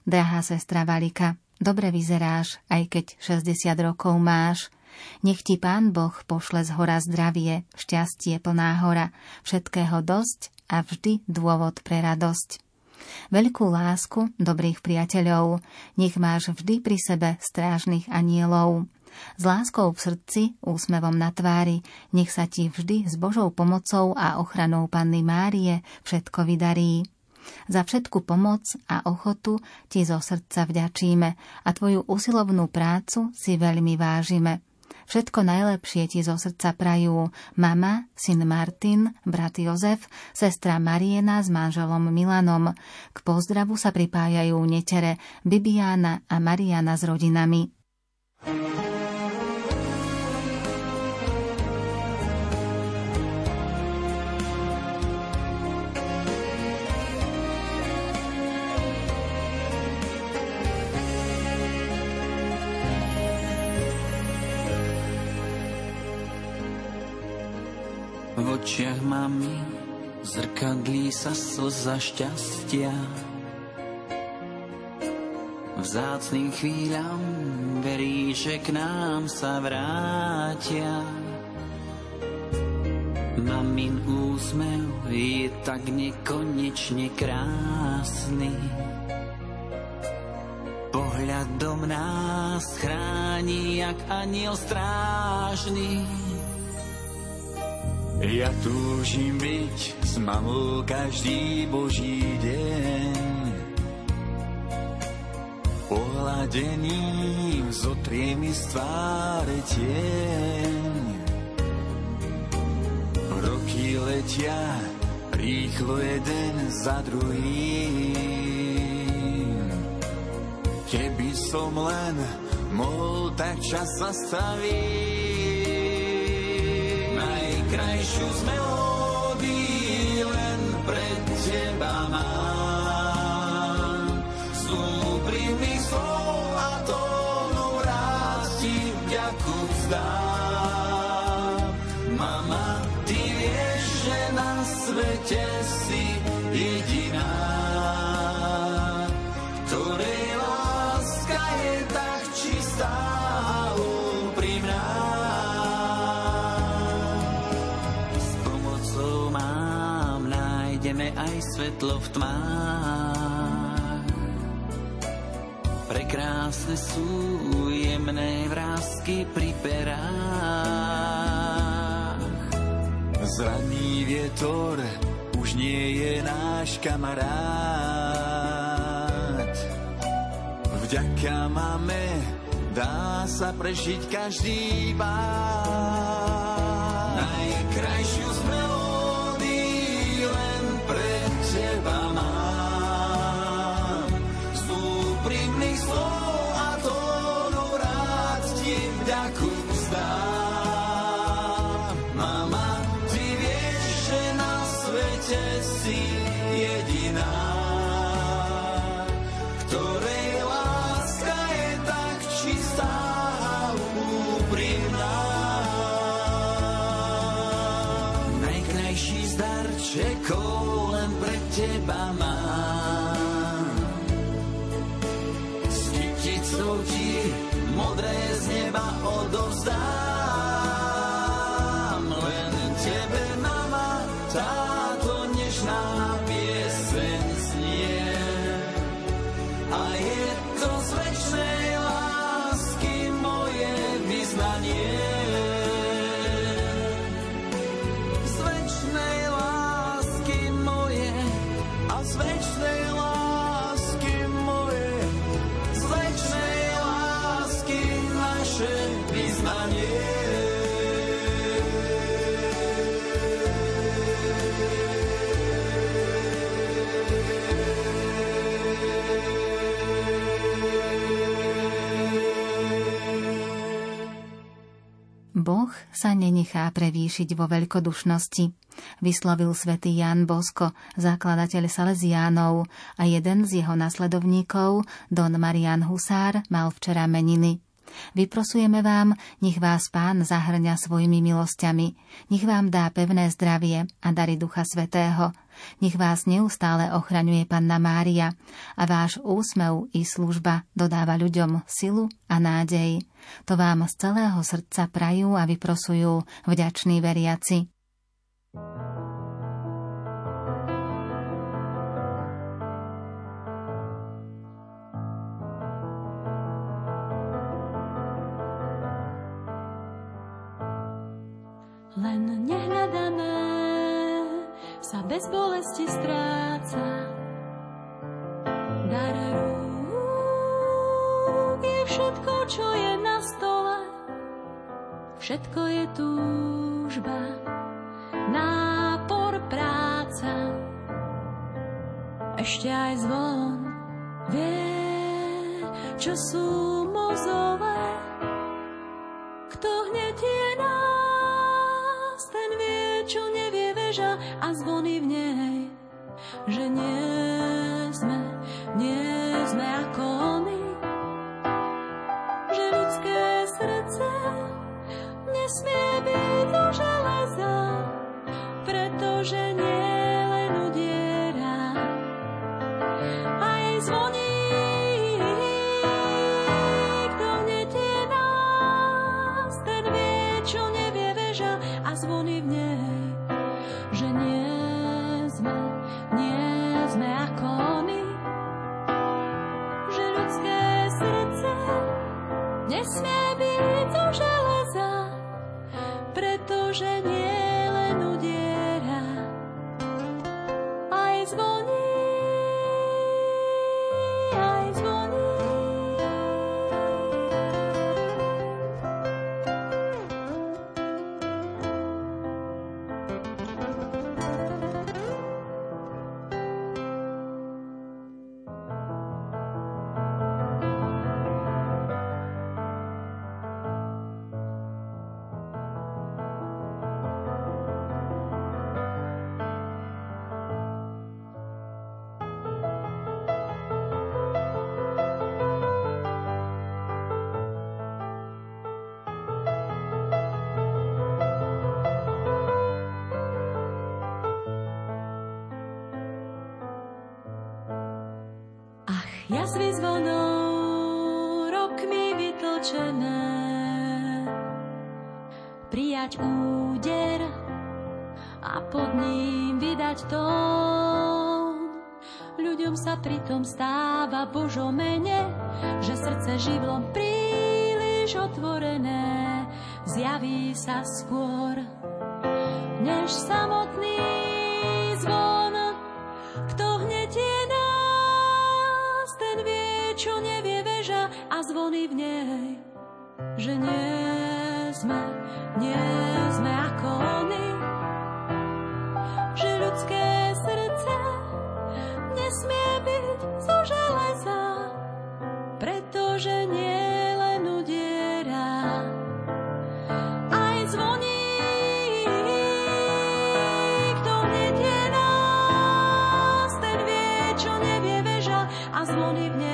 Drahá sestra Valika, dobre vyzeráš, aj keď 60 rokov máš. Nech ti Pán Boh pošle z hora zdravie, šťastie plná hora, všetkého dosť a vždy dôvod pre radosť. Veľkú lásku, dobrých priateľov, nech máš vždy pri sebe strážnych anielov. S láskou v srdci, úsmevom na tvári, nech sa ti vždy s Božou pomocou a ochranou Panny Márie všetko vydarí. Za všetku pomoc a ochotu ti zo srdca vďačíme a tvoju usilovnú prácu si veľmi vážime. Všetko najlepšie ti zo srdca prajú mama, syn Martin, brat Jozef, sestra Mariena s manželom Milanom. K pozdravu sa pripájajú netere Bibiana a Mariana s rodinami. V očiach mami zrkadlí sa slza šťastia. Vzácnym chvíľam verí, že k nám sa vrátia. Mamin úsmev je tak nekonečne krásny. Pohľadom nás chráni, jak aniel strážny. Ja túžim byť s mamou každý boží deň. Pohľadením zotrie mi z tváre tieň. Roky letia rýchlo jeden za druhým. Keby som len mohol, tak čas zastaví. Najkrajšiu z melódií len pre teba mám. Z úprimných slov a tónu rád ti vďaku vzdám. Mama, ty vieš, že na svete si jediná, ktorej láska je tak čistá a úprimná. S pomocou mám nájdeme aj svetlo v tmách. Prekrásne sú jemné vrásky pri perách. Zraný vietor už nie je náš kamarát. Vďaka mame dá sa prežiť každý bár. Najkrajšiu z melódií len pre teba mám. Z úprimných slov a tónu rád ti vďaku vzdám. Teba mám. S kyticou ti modré z neba odovzdám. Len tebe, mama, táto nežná pieseň znie. A je to z večnej lásky moje vyznanie. Boh sa nenechá prevýšiť vo veľkodušnosti, vyslovil svätý Ján Bosko, zakladateľ Salesiánov, a jeden z jeho nasledovníkov, don Marián Husár, mal včera meniny. Vyprosujeme vám, nech vás Pán zahrňa svojimi milosťami, nech vám dá pevné zdravie a dary Ducha Svätého, nech vás neustále ochraňuje Panna Mária a váš úsmev i služba dodáva ľuďom silu a nádej. To vám z celého srdca prajú a vyprosujú vďační veriaci. Len nehľadané sa bez bolesti stráca. Dar rúk je všetko, čo je na stole. Všetko je túžba, nápor, práca. Ešte aj zvon vie, čo sú mozole. Kto hneď je nás, ten vie, čo nevie veža a zvony v nej, že nie sme ako oni. Že ľudské srdce nesmie byť do železa, a zvony v nej, že nie sme ako oni, že ľudské srdce nesmie byť zo železa, pretože nie len udiera, aj zvoní. Jazvy zvonov rokmi vytlčené, prijať úder a pod ním vydať tón. Ľuďom sa pritom stáva Božo mene, že srdce živlom príliš otvorené zjaví sa skôr, než samotný zvon, kto hneď je čo nevie veža a zvony v nej, že nie sme ako oni, že ľudské srdce nesmie byť zo železa, pretože nie len udiera, aj zvoní. Kto hneď nás, ten vie, čo nevie veža a zvony v nej.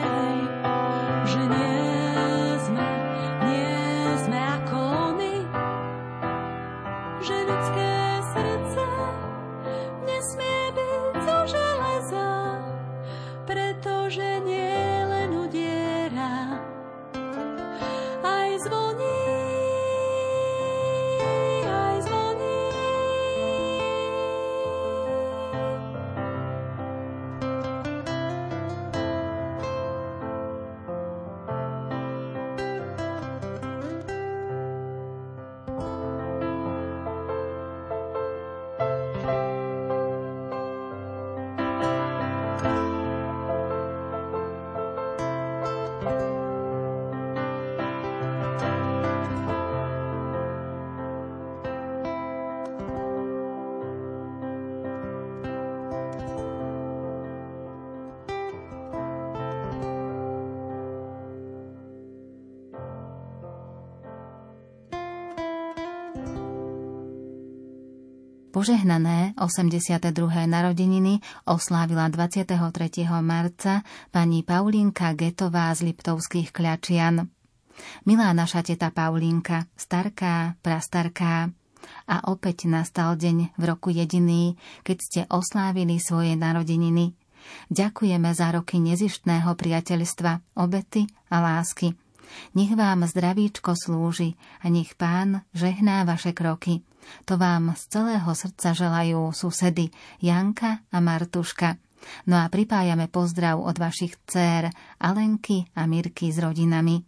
Požehnané 82. narodeniny oslávila 23. marca pani Paulínka Getová z Liptovských Kľačian. Milá naša teta Paulínka, starká, prastarká. A opäť nastal deň v roku jediný, keď ste oslávili svoje narodeniny. Ďakujeme za roky nezištného priateľstva, obety a lásky. Nech vám zdravíčko slúži a nech Pán žehná vaše kroky. To vám z celého srdca želajú susedy Janka a Martuška. No a pripájame pozdrav od vašich dcér Alenky a Mirky s rodinami.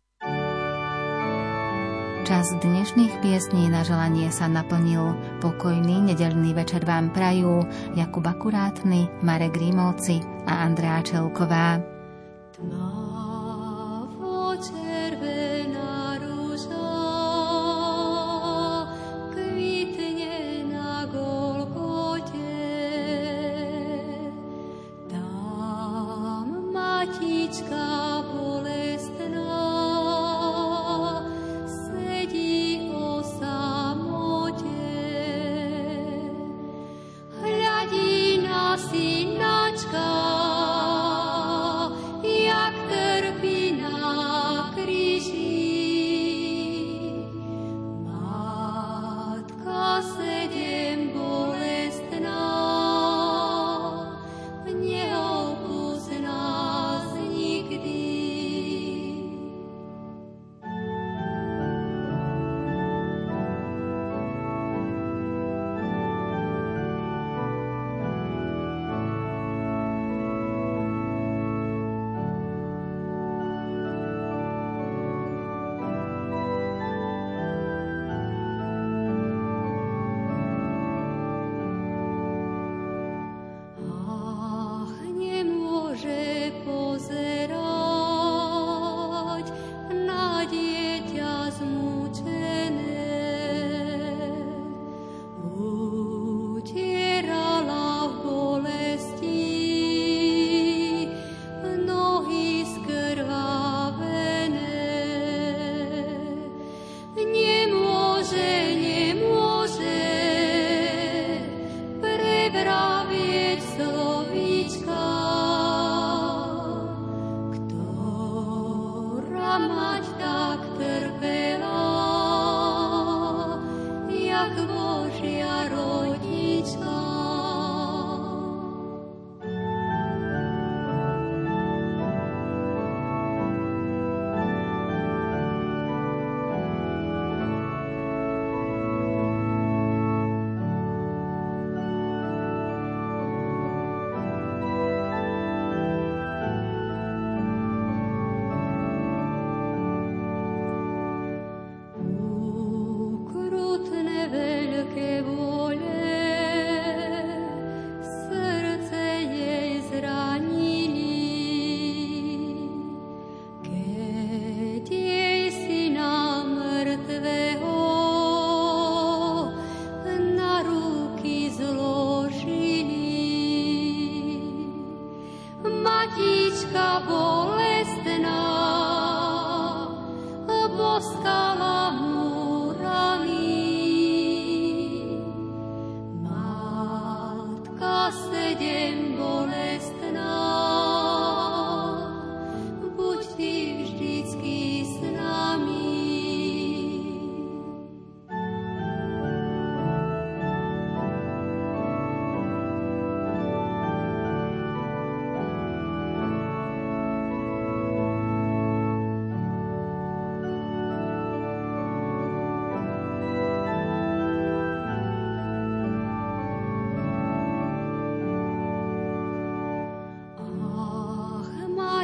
Čas dnešných piesní na želanie sa naplnil. Pokojný nedeľný večer vám prajú Jakub Akurátny, Marek Grímovci a Andrea Čelková. Synačka, jak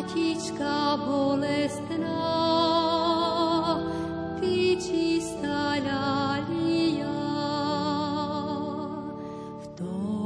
Ty čistá lália v tom.